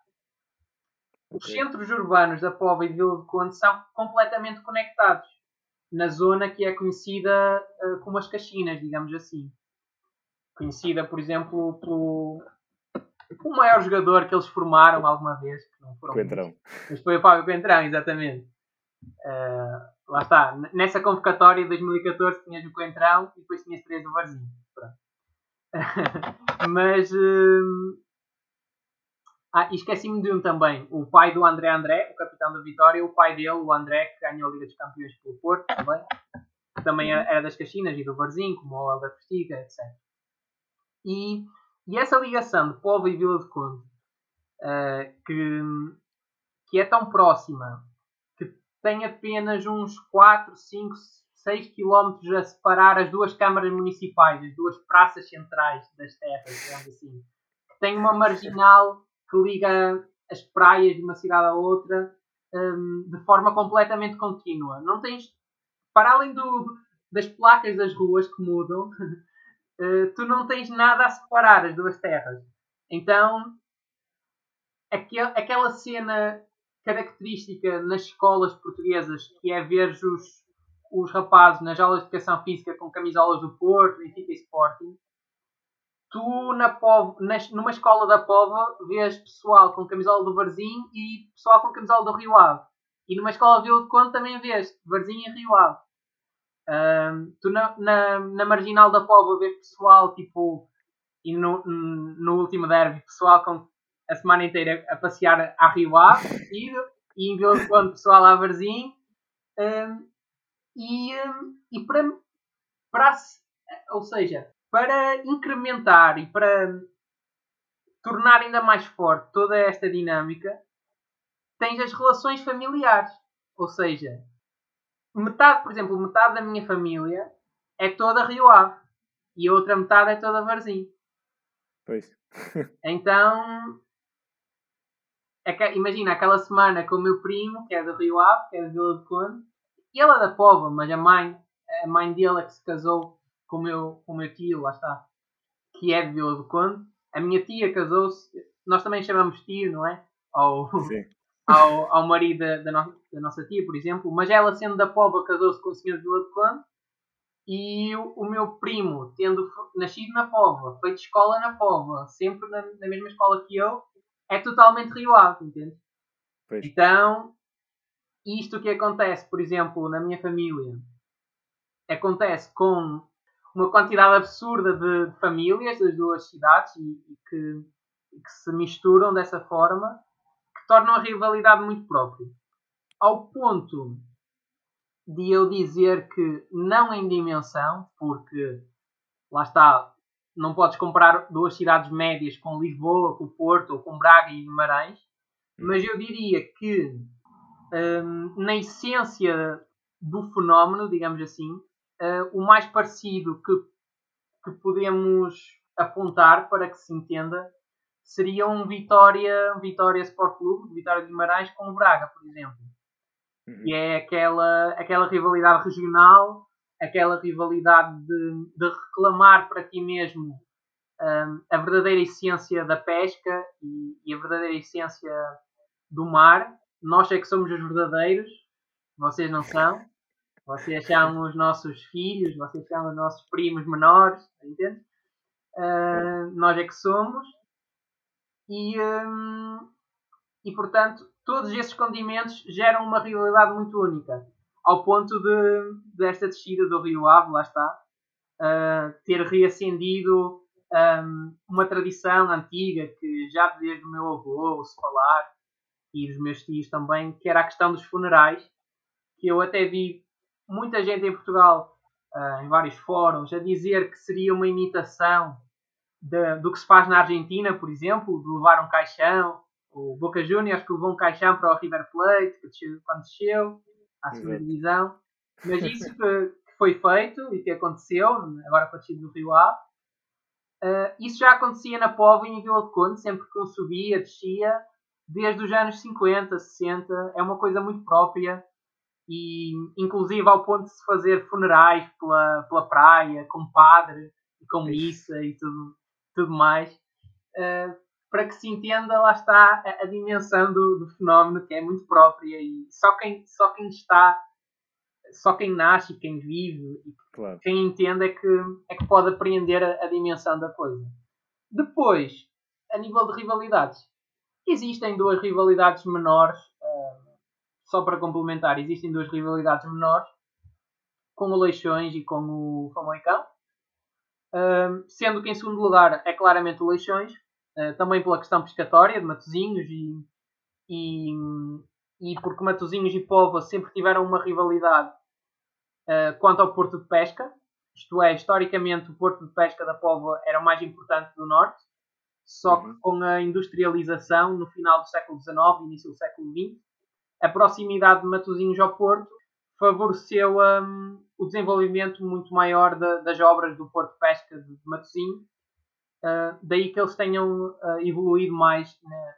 Okay. Os centros urbanos da Póvoa e de Vila do Conde são completamente conectados, na zona que é conhecida uh, como as Caxinas, digamos assim. Conhecida, por exemplo, pelo, pelo maior jogador que eles formaram alguma vez. Que não foram Coentrão. Muitos, mas foi o Fábio Coentrão, exatamente. Uh, lá está. Nessa convocatória de dois mil e catorze tinhas o Coentrão e depois tinhas três do Varzim. Mas... Uh... Ah, e esqueci-me de um também. O pai do André André, o capitão da Vitória, o pai dele, o André, que ganhou a Liga dos Campeões pelo Porto também. Também era das Caxinas e do Varzim, como o Alda Pertiga, etcétera. E, e essa ligação de Póvoa e Vila do Conde, uh, que, que é tão próxima, que tem apenas uns quatro, cinco, seis quilómetros a separar as duas câmaras municipais, as duas praças centrais das terras, digamos assim, que tem uma marginal que liga as praias de uma cidade à outra um, de forma completamente contínua. Não tens, para além do, das placas das ruas que mudam, uh, tu não tens nada a separar as duas terras. Então, aquel, aquela cena característica nas escolas portuguesas, que é ver os, os rapazes nas aulas de educação física com camisolas do Porto, Benfica e Sporting, tu, na Povo, nas, numa escola da Póvoa, vês pessoal com camisola do Varzim e pessoal com camisola do Rio Ave. E numa escola de Vila do Conde também vês Varzim e Rio Ave. Um, tu, na, na, na marginal da Póvoa, vês pessoal, tipo... E no, no último derby, pessoal com a semana inteira a passear à Rio Ave. E, e em Vila do Conde, pessoal à Varzim. Um, e, e para... para ou seja... Para incrementar e para tornar ainda mais forte toda esta dinâmica, tens as relações familiares. Ou seja, metade, por exemplo, metade da minha família é toda Rio Ave e a outra metade é toda Varzim. Pois. Então, imagina aquela semana com o meu primo, que é do Rio Ave, que é da Vila do Conde, e ela é da Póvoa, mas a mãe, a mãe dele é que se casou com o meu, com o meu tio, lá está, que é de Vila do Conde. A minha tia casou-se, nós também chamamos tio, não é? Ao, ao, ao marido da, da, no, da nossa tia, por exemplo, mas ela, sendo da Póvoa, casou-se com o senhor de Vila do Conde, e o, o meu primo, tendo nascido na Póvoa, feito escola na Póvoa, sempre na, na mesma escola que eu, é totalmente Rio Ave, entende? Pois. Então, isto que acontece, por exemplo, na minha família, acontece com uma quantidade absurda de, de famílias das duas cidades e, e que, que se misturam dessa forma, que tornam a rivalidade muito própria. Ao ponto de eu dizer que não em dimensão, porque, lá está, não podes comparar duas cidades médias com Lisboa, com Porto, ou com Braga e Guimarães, mas eu diria que, hum, na essência do fenómeno, digamos assim, Uh, o mais parecido que, que podemos apontar para que se entenda seria um Vitória, Vitória Sport Clube, Vitória de Guimarães com o Braga, por exemplo. Uhum. Que é aquela, aquela rivalidade regional, aquela rivalidade de, de reclamar para ti mesmo um, a verdadeira essência da pesca e, e a verdadeira essência do mar. Nós é que somos os verdadeiros, vocês não são. Vocês são os nossos filhos, vocês são os nossos primos menores, entende? Uh, nós é que somos. E, um, e, portanto, todos esses condimentos geram uma rivalidade muito única. Ao ponto de, desta descida do Rio Ave, lá está, uh, ter reacendido um, uma tradição antiga que já desde o meu avô ouço falar, e dos meus tios também, que era a questão dos funerais, que eu até vi muita gente em Portugal, uh, em vários fóruns, a dizer que seria uma imitação de, do que se faz na Argentina, por exemplo, de levar um caixão. O Boca Juniors que levou um caixão para o River Plate, que desceu, quando desceu à segunda divisão. Mas isso que, que foi feito e que aconteceu, agora com a descida do Rio Ave, uh, isso já acontecia na Póvoa e em Vila de Conde, sempre que eu subia, descia, desde os anos cinquenta, sessenta. É uma coisa muito própria. E, inclusive, ao ponto de se fazer funerais pela, pela praia, com padre, com missa e tudo, tudo mais, uh, para que se entenda, lá está, a, a dimensão do, do fenómeno, que é muito própria, e só quem, só quem está, só quem nasce, quem vive, e claro, quem entende é que, é que pode apreender a, a dimensão da coisa. Depois, a nível de rivalidades, existem duas rivalidades menores, uh, só para complementar, existem duas rivalidades menores, com o Leixões e com o Famalicão, uh, sendo que em segundo lugar é claramente o Leixões, uh, também pela questão pescatória de Matosinhos e, e, e porque Matosinhos e Póvoa sempre tiveram uma rivalidade uh, quanto ao Porto de Pesca, isto é, historicamente o Porto de Pesca da Póvoa era o mais importante do Norte, só que com a industrialização no final do século dezenove e início do século vinte, a proximidade de Matosinhos ao Porto favoreceu um, o desenvolvimento muito maior de, das obras do Porto de Pesca de Matosinhos. Uh, daí que eles tenham uh, evoluído mais né,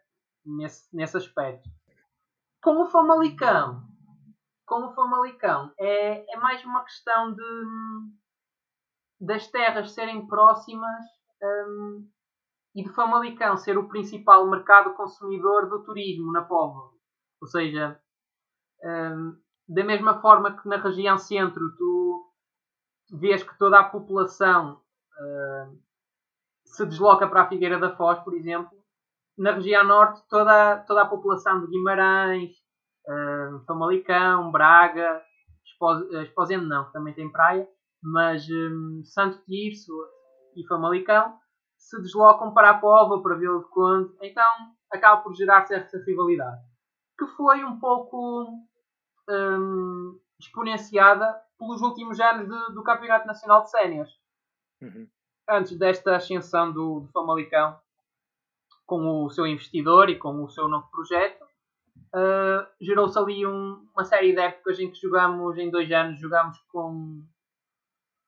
nesse, nesse aspecto. Com o Famalicão, com o Famalicão é, é mais uma questão de, das terras serem próximas um, e do Famalicão ser o principal mercado consumidor do turismo na Póvoa. Ou seja, um, da mesma forma que na região centro tu vês que toda a população uh, se desloca para a Figueira da Foz, por exemplo, na região norte toda, toda a população de Guimarães, uh, Famalicão, Braga, Esposende não, também tem praia, mas um, Santo Tirso e Famalicão se deslocam para a Póvoa, para Vila de Conde, então acaba por gerar-se essa rivalidade, que foi um pouco um, exponenciada pelos últimos anos de, do Campeonato Nacional de Séniores. Uhum. Antes desta ascensão do, do Famalicão, com o seu investidor e com o seu novo projeto, uh, gerou-se ali um, uma série de épocas em que jogámos, em dois anos, jogámos com,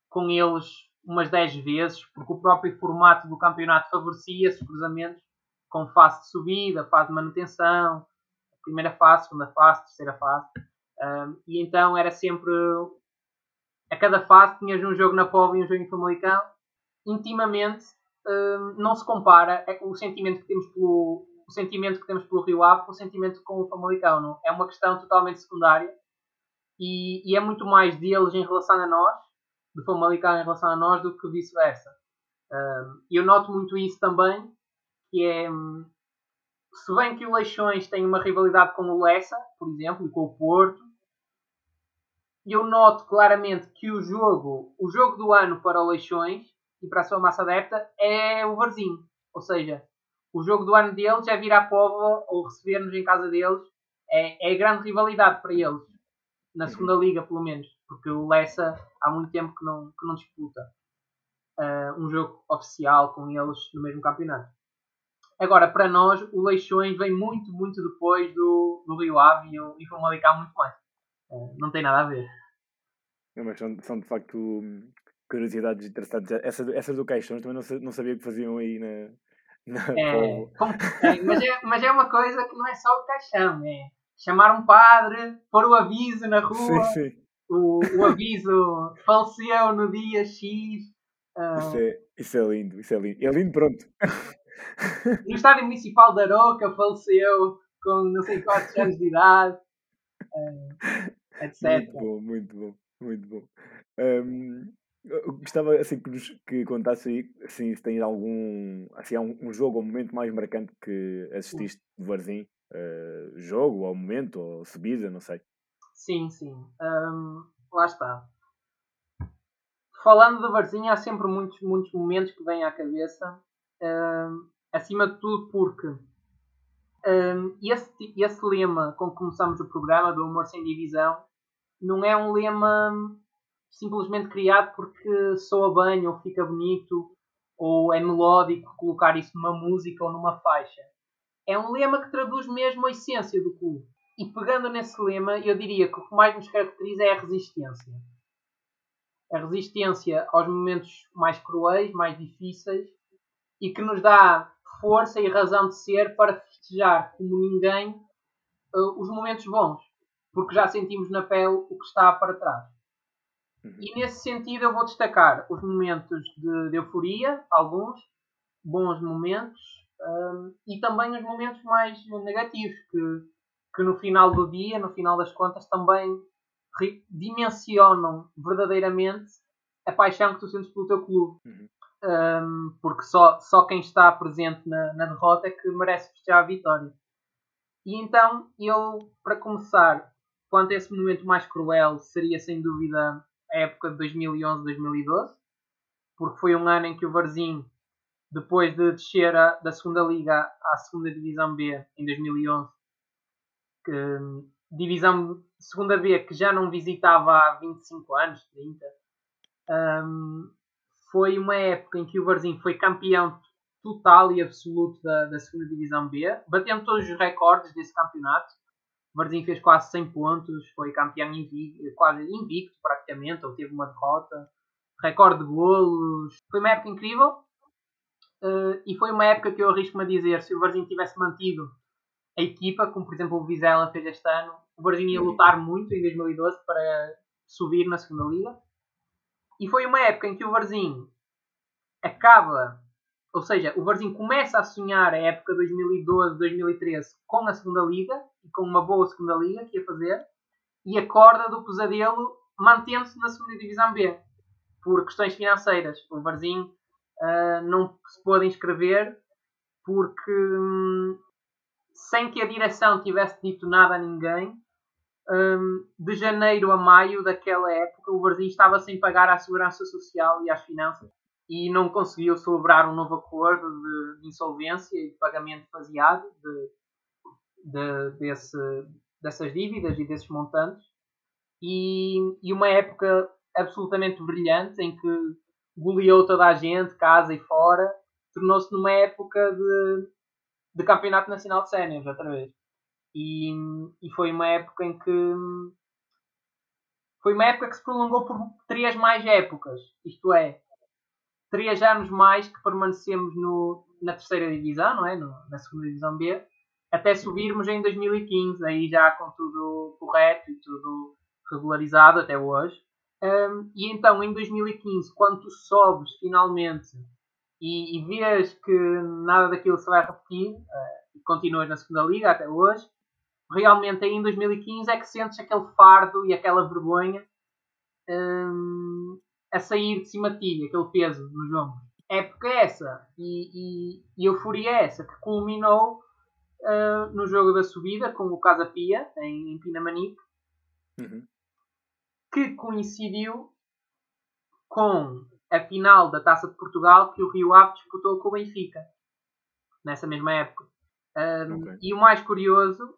com eles umas dez vezes, porque o próprio formato do campeonato favorecia esses cruzamentos com fase de subida, fase de manutenção, primeira fase, segunda fase, terceira fase, um, e então era sempre, a cada fase tinhas um jogo na Póvoa e um jogo em Famalicão. Intimamente um, não se compara é com o sentimento que temos pelo o sentimento que temos pelo Rio Ave com o sentimento com o Famalicão, não? É uma questão totalmente secundária e, e é muito mais deles em relação a nós, do Famalicão em relação a nós, do que vice-versa. Um, eu noto muito isso também, que é... Se bem que o Leixões tem uma rivalidade com o Lessa, por exemplo, e com o Porto, eu noto claramente que o jogo, o jogo do ano para o Leixões e para a sua massa adepta é o Varzim. Ou seja, o jogo do ano deles é vir à Póvoa ou receber-nos em casa deles. É, é grande rivalidade para eles, na segunda liga pelo menos, porque o Lessa há muito tempo que não, que não disputa uh, um jogo oficial com eles no mesmo campeonato. Agora, para nós, o Leixões vem muito, muito depois do, do Rio Ave e o Famalicão muito mais. Não tem nada a ver. Não, mas são, são, de facto, curiosidades interessantes. Essa, essa do Caixões também não, não sabia que faziam aí na, É, é, mas, é, mas é uma coisa que não é só o caixão, é chamar um padre, pôr o aviso na rua, sim, sim. O, o aviso faleceu no dia X. Uh... Isso, é, isso é lindo, isso é lindo. É lindo, pronto. No estádio municipal da Arouca faleceu com não sei quantos anos de idade, uh, etcétera. Muito bom, muito bom, muito bom. Um... Eu gostava assim, que, nos, que contasse aí assim, se tem algum assim, um, um jogo ou um momento mais marcante que assististe de Varzim, uh, jogo ou momento ou subida, não sei. Sim, sim, um, lá está. Falando de Varzim, há sempre muitos, muitos momentos que vêm à cabeça, um, acima de tudo porque um, esse, esse lema com que começamos o programa do Amor Sem Divisão não é um lema simplesmente criado porque soa bem ou fica bonito ou é melódico colocar isso numa música ou numa faixa. É um lema que traduz mesmo a essência do clube. E pegando nesse lema, eu diria que o que mais nos caracteriza é a resistência. A resistência aos momentos mais cruéis, mais difíceis, e que nos dá força e razão de ser para festejar como ninguém os momentos bons, porque já sentimos na pele o que está para trás. E nesse sentido eu vou destacar os momentos de, de euforia, alguns bons momentos, um, e também os momentos mais negativos, que, que no final do dia, no final das contas, também dimensionam verdadeiramente a paixão que tu sentes pelo teu clube. Uhum. Um, porque só, só quem está presente na, na derrota é que merece festejar a vitória. E então, eu, para começar, quanto a esse momento mais cruel, seria sem dúvida a época de dois mil e onze, dois mil e doze, porque foi um ano em que o Varzim, depois de descer a, da segunda Liga à segunda Divisão B em dois mil e onze, que, divisão segunda B que já não visitava há vinte e cinco anos, trinta, um, foi uma época em que o Varzim foi campeão total e absoluto da, da segunda Divisão B, batendo todos os recordes desse campeonato. O Varzim fez quase cem pontos, foi campeão invicto, quase invicto praticamente, ou teve uma derrota, recorde de golos. Foi uma época incrível uh, e foi uma época que eu arrisco-me a dizer, se o Varzim tivesse mantido a equipa, como por exemplo o Vizela fez este ano, o Varzim ia lutar muito em dois mil e doze para subir na segunda Liga. E foi uma época em que o Varzim acaba, ou seja, o Varzim começa a sonhar a época dois mil e doze, dois mil e treze com a segunda Liga, com uma boa segunda Liga que ia fazer, e acorda do pesadelo mantendo-se na segunda Divisão B por questões financeiras. O Varzim uh, não se pôde inscrever porque um, sem que a direção tivesse dito nada a ninguém, um, de janeiro a maio daquela época o Varzim estava sem pagar à segurança social e às finanças e não conseguiu celebrar um novo acordo de, de insolvência e de pagamento faseado de De, desse, dessas dívidas e desses montantes, e, e uma época absolutamente brilhante em que goleou toda a gente, casa e fora, tornou-se numa época de, de campeonato nacional de séniores outra vez, e, e foi uma época em que foi uma época que se prolongou por três mais épocas, isto é, três anos mais que permanecemos no, na terceira divisão, não é? No, na segunda divisão B, até subirmos em dois mil e quinze, aí já com tudo correto e tudo regularizado até hoje. Um, e então, em dois mil e quinze, quando tu sobes finalmente e, e vês que nada daquilo se vai repetir, uh, e continuas na segunda Liga até hoje, realmente aí em dois mil e quinze é que sentes aquele fardo e aquela vergonha um, a sair de cima de ti, aquele peso nos ombros. Época essa, e, e, e euforia essa, que culminou Uh, no jogo da subida com o Casa Pia em, em Pinamanique, uhum, que coincidiu com a final da Taça de Portugal que o Rio Ave disputou com o Benfica nessa mesma época. Um, okay. E o mais curioso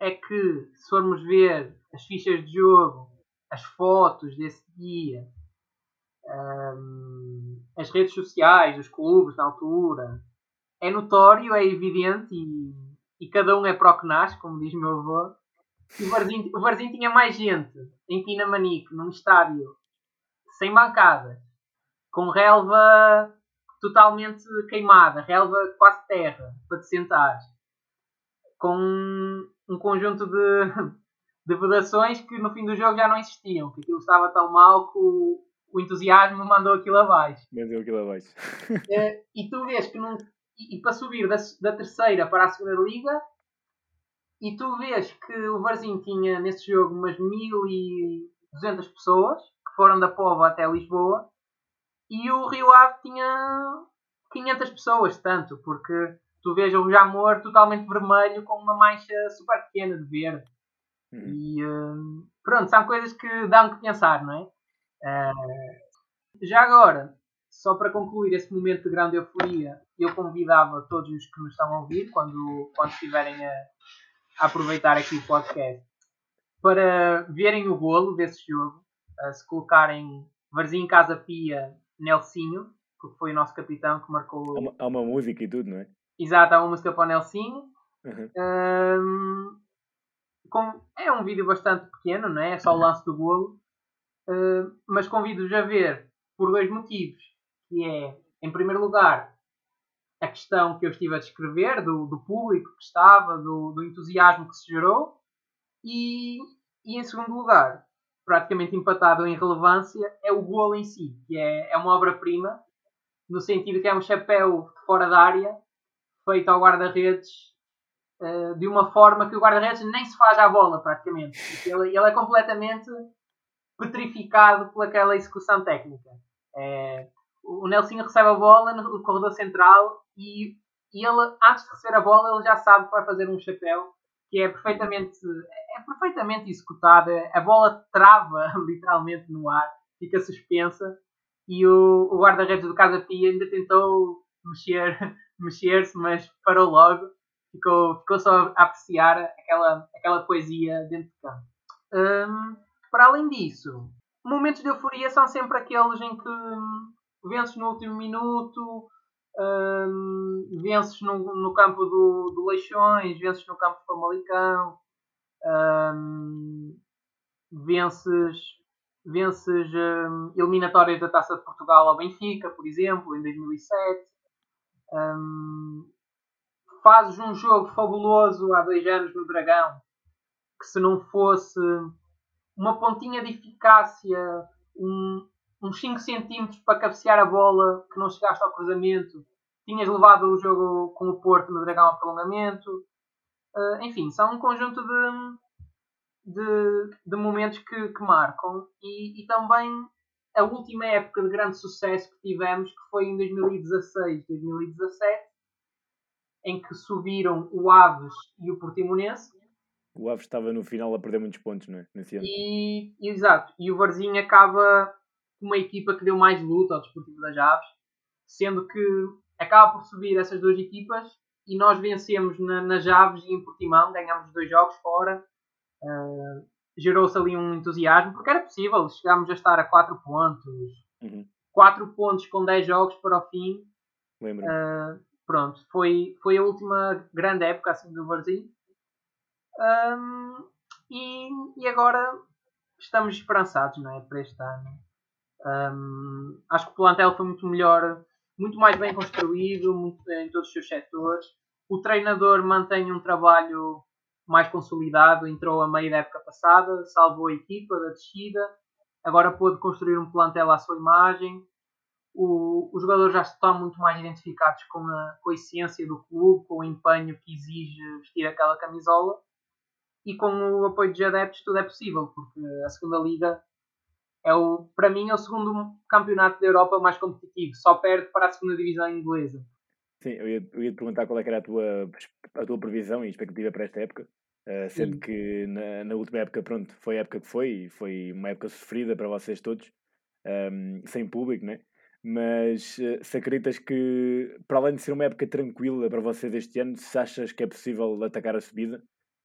é que, se formos ver as fichas de jogo, as fotos desse dia, um, as redes sociais dos clubes na altura, é notório, é evidente, e, e cada um é para o que nasce, como diz meu avô. E o Varzim, o Varzim tinha mais gente em Pinamanique, num estádio sem bancada, com relva totalmente queimada, relva quase terra, para te sentares, com um, um conjunto de, de vedações que no fim do jogo já não existiam, que aquilo estava tão mal que o, o entusiasmo mandou aquilo abaixo. Mandou aquilo abaixo. É, e tu vês que, num, e, e para subir da, da terceira para a segunda liga, e tu vês que o Varzim tinha nesse jogo umas mil e duzentas pessoas, que foram da Póvoa até Lisboa, e o Rio Ave tinha quinhentas pessoas, tanto, porque tu vês o Jamor totalmente vermelho com uma mancha super pequena de verde. Uhum. E uh, pronto, são coisas que dão que pensar, não é? Uh, já agora, só para concluir esse momento de grande euforia, eu convidava todos os que nos estão a ouvir, quando, quando estiverem a, a aproveitar aqui o podcast, para verem o golo desse jogo, uh, se colocarem Varzim, Casa Pia, Nelsinho, que foi o nosso capitão que marcou... Há uma, há uma música e tudo, não é? Exato, há uma música para o Nelsinho. Uhum. Um, com, é um vídeo bastante pequeno, não é? É só o lance do golo. Uh, mas convido-vos a ver por dois motivos. Que é, em primeiro lugar, a questão que eu estive a descrever, do, do público que estava, do, do entusiasmo que se gerou. E, e, em segundo lugar, praticamente empatado em relevância, é o golo em si. Que é, é uma obra-prima, no sentido que é um chapéu de fora da área, feito ao guarda-redes uh, de uma forma que o guarda-redes nem se faz à bola, praticamente. Ele, ele é completamente petrificado pelaquela execução técnica. É, o Nelsinho recebe a bola no corredor central e, e ele, antes de receber a bola, ele já sabe que vai fazer um chapéu que é perfeitamente, é perfeitamente executado. A bola trava literalmente no ar, fica suspensa e o, o guarda-redes do Casa Pia ainda tentou mexer... mexer-se, mas parou logo, ficou, ficou só a apreciar aquela, aquela poesia dentro do campo. Hum, para além disso, momentos de euforia são sempre aqueles em que hum, vences no último minuto, hum, vences no, no campo do, do Leixões, vences no campo do Famalicão, hum, vences, vences hum, eliminatórias da Taça de Portugal ao Benfica, por exemplo, em dois mil e sete. Um, fazes um jogo fabuloso há dois anos no Dragão, que se não fosse uma pontinha de eficácia, um, uns cinco centímetros para cabecear a bola que não chegaste ao cruzamento, tinhas levado o jogo com o Porto no Dragão ao prolongamento. Uh, enfim, são um conjunto de, de, de momentos que, que marcam e, e também a última época de grande sucesso que tivemos, que foi em dois mil e dezasseis, dois mil e dezassete, em que subiram o Aves e o Portimonense. O Aves estava no final a perder muitos pontos, não é? Nesse ano. E, exato. E o Varzim acaba com uma equipa que deu mais luta ao Desportivo das Chaves, sendo que acaba por subir essas duas equipas e nós vencemos na, nas Chaves e em Portimão, ganhámos dois jogos fora. Uh, gerou-se ali um entusiasmo, porque era possível, chegámos a estar a quatro pontos, uhum. quatro pontos com dez jogos para o fim. Lembro. Uh, pronto, foi, foi a última grande época assim do Varzim. Um, e, e agora estamos esperançados, não é, para este ano. Um, acho que o plantel foi muito melhor, muito mais bem construído, muito, em todos os seus setores. O treinador mantém um trabalho mais consolidado, entrou a meio da época passada, salvou a equipa da descida, agora pôde construir um plantel à sua imagem. O, os jogadores já estão muito mais identificados com a, com a essência do clube, com o empenho que exige vestir aquela camisola, e com o apoio dos adeptos tudo é possível, porque a segunda liga é o, para mim é o segundo campeonato da Europa mais competitivo, só perde para a segunda divisão inglesa. Sim, eu ia, eu ia te perguntar qual é que era a tua, a tua previsão e expectativa para esta época, uh, sendo Sim. que na, na última época, pronto, foi a época que foi, e foi uma época sofrida para vocês todos, um, sem público, né? Mas uh, se acreditas que, para além de ser uma época tranquila para vocês este ano, se achas que é possível atacar a subida,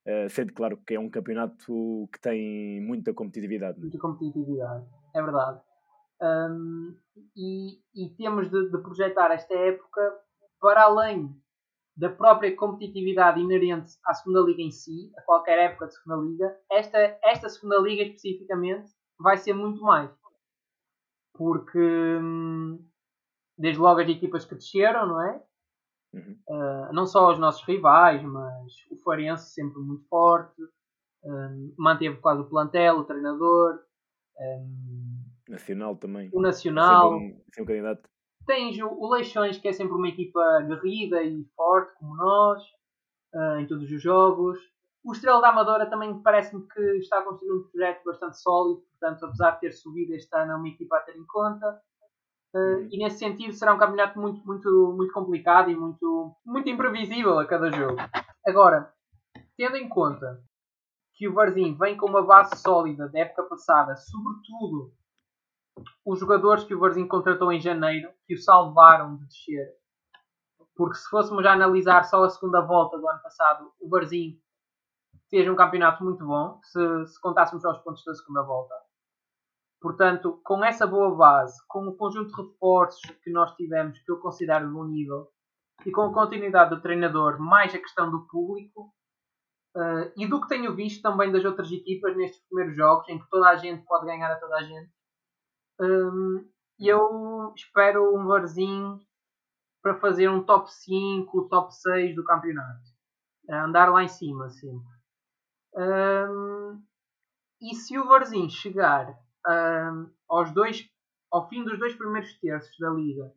uh, sendo claro que é um campeonato que tem muita competitividade. Muita competitividade, é verdade. Um, e, e temos de, de projetar esta época para além da própria competitividade inerente à segunda liga em si, a qualquer época de segunda liga, esta, esta segunda liga especificamente vai ser muito mais. Porque hum, desde logo as equipas que desceram, não é? Uhum. Uh, não só os nossos rivais, mas o Farense sempre muito forte, um, manteve quase o plantel, o treinador. Um, Nacional também. O Nacional. Sempre um, sempre um candidato. Tens o, o Leixões, que é sempre uma equipa guerrida e forte, como nós, uh, em todos os jogos. O Estrela da Amadora também parece-me que está a construir um projeto bastante sólido, portanto, apesar de ter subido este ano, é uma equipa a ter em conta. Uh, e nesse sentido será um campeonato muito, muito, muito complicado e muito, muito imprevisível a cada jogo. Agora, tendo em conta que o Varzim vem com uma base sólida da época passada, sobretudo os jogadores que o Varzim contratou em janeiro, que o salvaram de descer, porque se fôssemos a analisar só a segunda volta do ano passado, o Varzim fez um campeonato muito bom, se, se contássemos aos pontos da segunda volta. Portanto, com essa boa base, com o conjunto de reforços que nós tivemos, que eu considero de bom nível, e com a continuidade do treinador, mais a questão do público, uh, e do que tenho visto também das outras equipas nestes primeiros jogos, em que toda a gente pode ganhar a toda a gente, um, eu espero um Varzim para fazer um top cinco, top seis do campeonato. A andar lá em cima, sempre. Um, e se o Varzim chegar... Um, aos dois, ao fim dos dois primeiros terços da Liga,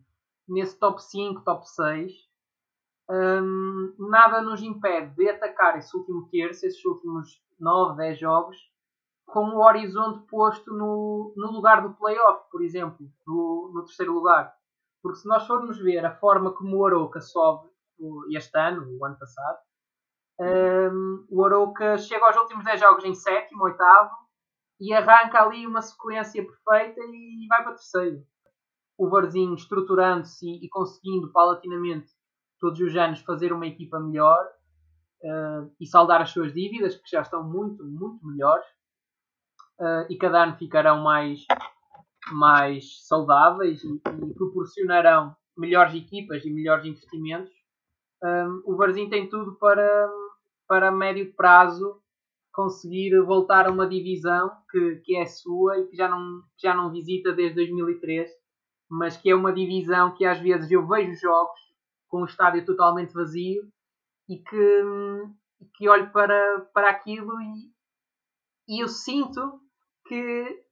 nesse top cinco, top seis, um, nada nos impede de atacar esse último terço, esses últimos nove, dez jogos, com o horizonte posto no, no lugar do play-off, por exemplo, do, no terceiro lugar. Porque se nós formos ver a forma como o Arouca sobe este ano, o ano passado, um, o Arouca chega aos últimos dez jogos em sétimo, oitavo, e arranca ali uma sequência perfeita e vai para terceiro. O Varzim estruturando-se e conseguindo paulatinamente todos os anos fazer uma equipa melhor uh, e saldar as suas dívidas, que já estão muito, muito melhores, uh, e cada ano ficarão mais, mais saudáveis e, e proporcionarão melhores equipas e melhores investimentos. Um, o Varzim tem tudo para, para médio prazo conseguir voltar a uma divisão que, que é sua e que já não, já não visita desde dois mil e três, mas que é uma divisão que às vezes eu vejo jogos com o estádio totalmente vazio e que, que olho para, para aquilo e, e eu sinto que,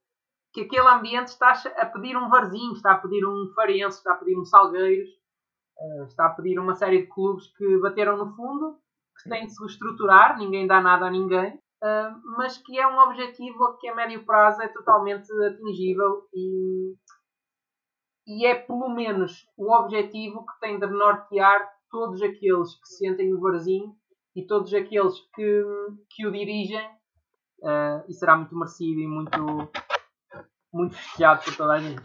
que aquele ambiente está a pedir um Varzim, está a pedir um Farense, está a pedir um Salgueiros, está a pedir uma série de clubes que bateram no fundo, que têm de se reestruturar, ninguém dá nada a ninguém. Uh, mas que é um objetivo que a médio prazo é totalmente atingível e, e é pelo menos o objetivo que tem de nortear todos aqueles que sentem o Varzim e todos aqueles que, que o dirigem, uh, e será muito merecido e muito, muito fechado por toda a gente.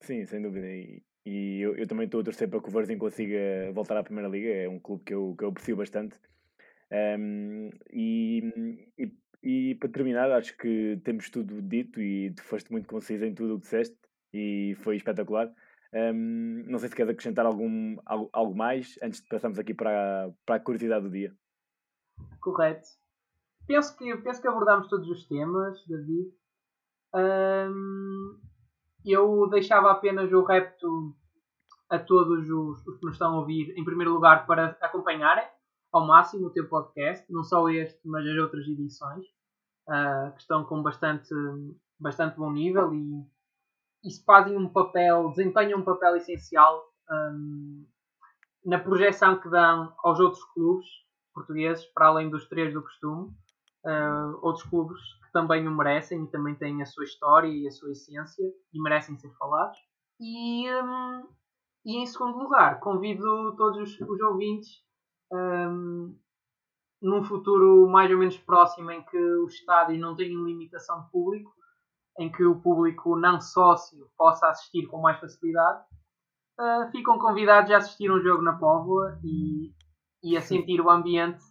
Sim, sem dúvida, e, e eu, eu também estou a torcer para que o Varzim consiga voltar à Primeira Liga, é um clube que eu, que eu aprecio bastante. Um, e, e, e para terminar, acho que temos tudo dito e tu foste muito conciso em tudo o que disseste e foi espetacular. Um, não sei se queres acrescentar algum, algo, algo mais antes de passarmos aqui para, para a curiosidade do dia. Correto. Penso que, penso que abordámos todos os temas, David. Um, eu deixava apenas o repto a todos os, os que nos estão a ouvir, em primeiro lugar, para acompanharem ao máximo o teu podcast, não só este, mas as outras edições, uh, que estão com bastante, bastante bom nível e, e se fazem um papel, desempenham um papel essencial um, na projeção que dão aos outros clubes portugueses, para além dos três do costume, uh, outros clubes que também o merecem e também têm a sua história e a sua essência e merecem ser falados. E, um, e em segundo lugar, convido todos os, os ouvintes Um, num futuro mais ou menos próximo, em que o estádio não tenha limitação de público, em que o público não sócio possa assistir com mais facilidade, uh, ficam convidados a assistir um jogo na Póvoa e, e a sentir o ambiente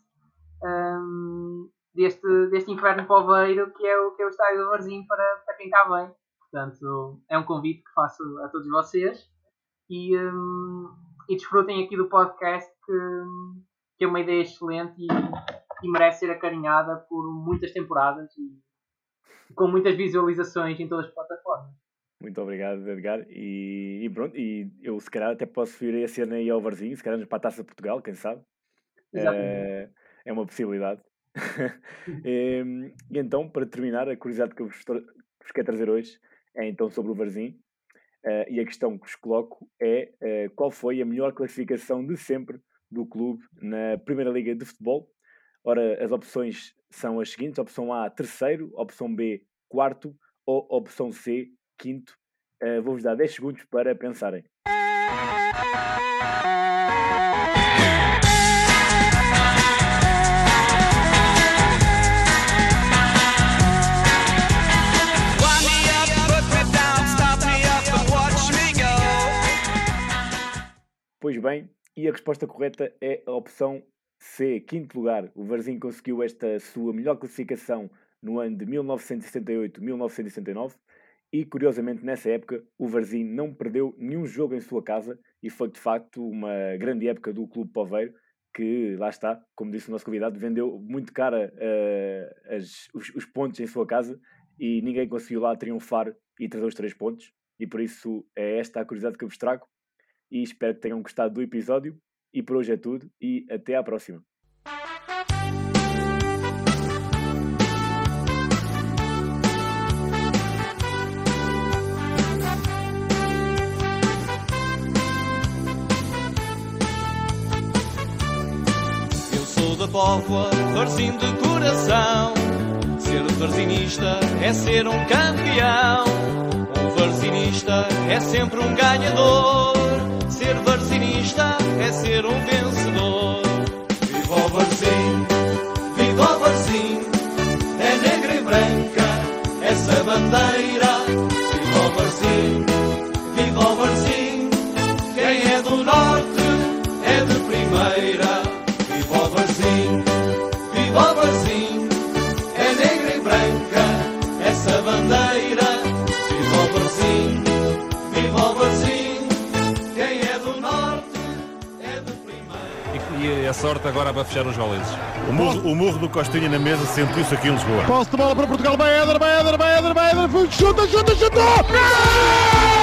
um, deste, deste inferno poveiro que é o, que é o estádio do Varzim, para, para quem cá vem. Portanto, é um convite que faço a todos vocês e, um, e desfrutem aqui do podcast, que, que é uma ideia excelente e, e merece ser acarinhada por muitas temporadas e com muitas visualizações em todas as plataformas. Muito obrigado, Edgar. E, e pronto, e eu se calhar até posso vir a cena aí ao Varzim, se calhar para a Taça de Portugal, quem sabe? É, é uma possibilidade. e, e então, para terminar, a curiosidade que eu vos, vos quero trazer hoje é então sobre o Varzim. Uh, e a questão que vos coloco é uh, qual foi a melhor classificação de sempre do clube na Primeira Liga de Futebol? Ora, as opções são as seguintes: opção A, terceiro, opção B, quarto, ou opção C, quinto. Uh, vou-vos dar dez segundos para pensarem. Pois bem, e a resposta correta é a opção C, quinto lugar. O Varzim conseguiu esta sua melhor classificação no ano de mil novecentos e setenta e oito a mil novecentos e setenta e nove e, curiosamente, nessa época, o Varzim não perdeu nenhum jogo em sua casa e foi, de facto, uma grande época do Clube Poveiro que, lá está, como disse o nosso convidado, vendeu muito cara uh, as, os, os pontos em sua casa e ninguém conseguiu lá triunfar e trazer os três pontos. E, por isso, é esta a curiosidade que eu vos trago. E espero que tenham gostado do episódio. E por hoje é tudo e até à próxima. Eu sou da Póvoa, Varzim de coração. Ser varzinista é ser um campeão. Um varzinista é sempre um ganhador. Ser varzinista é ser um vencedor. Viva o Varzim, viva o Varzim, é negra e branca essa bandeira. Viva o Varzim, viva o Varzim, quem é do norte é de primeira. Viva o Varzim, viva o Varzim, é negra e branca essa bandeira. Viva o Varzim, viva o Varzim. E a sorte agora vai fechar os goleses. O murro, o murro do Costinha na mesa sentiu-se aqui em Lisboa. Posse de bola para Portugal. Vai Éder, vai Éder, vai Éder, vai Éder. Chuta, chuta, chuta! Gol!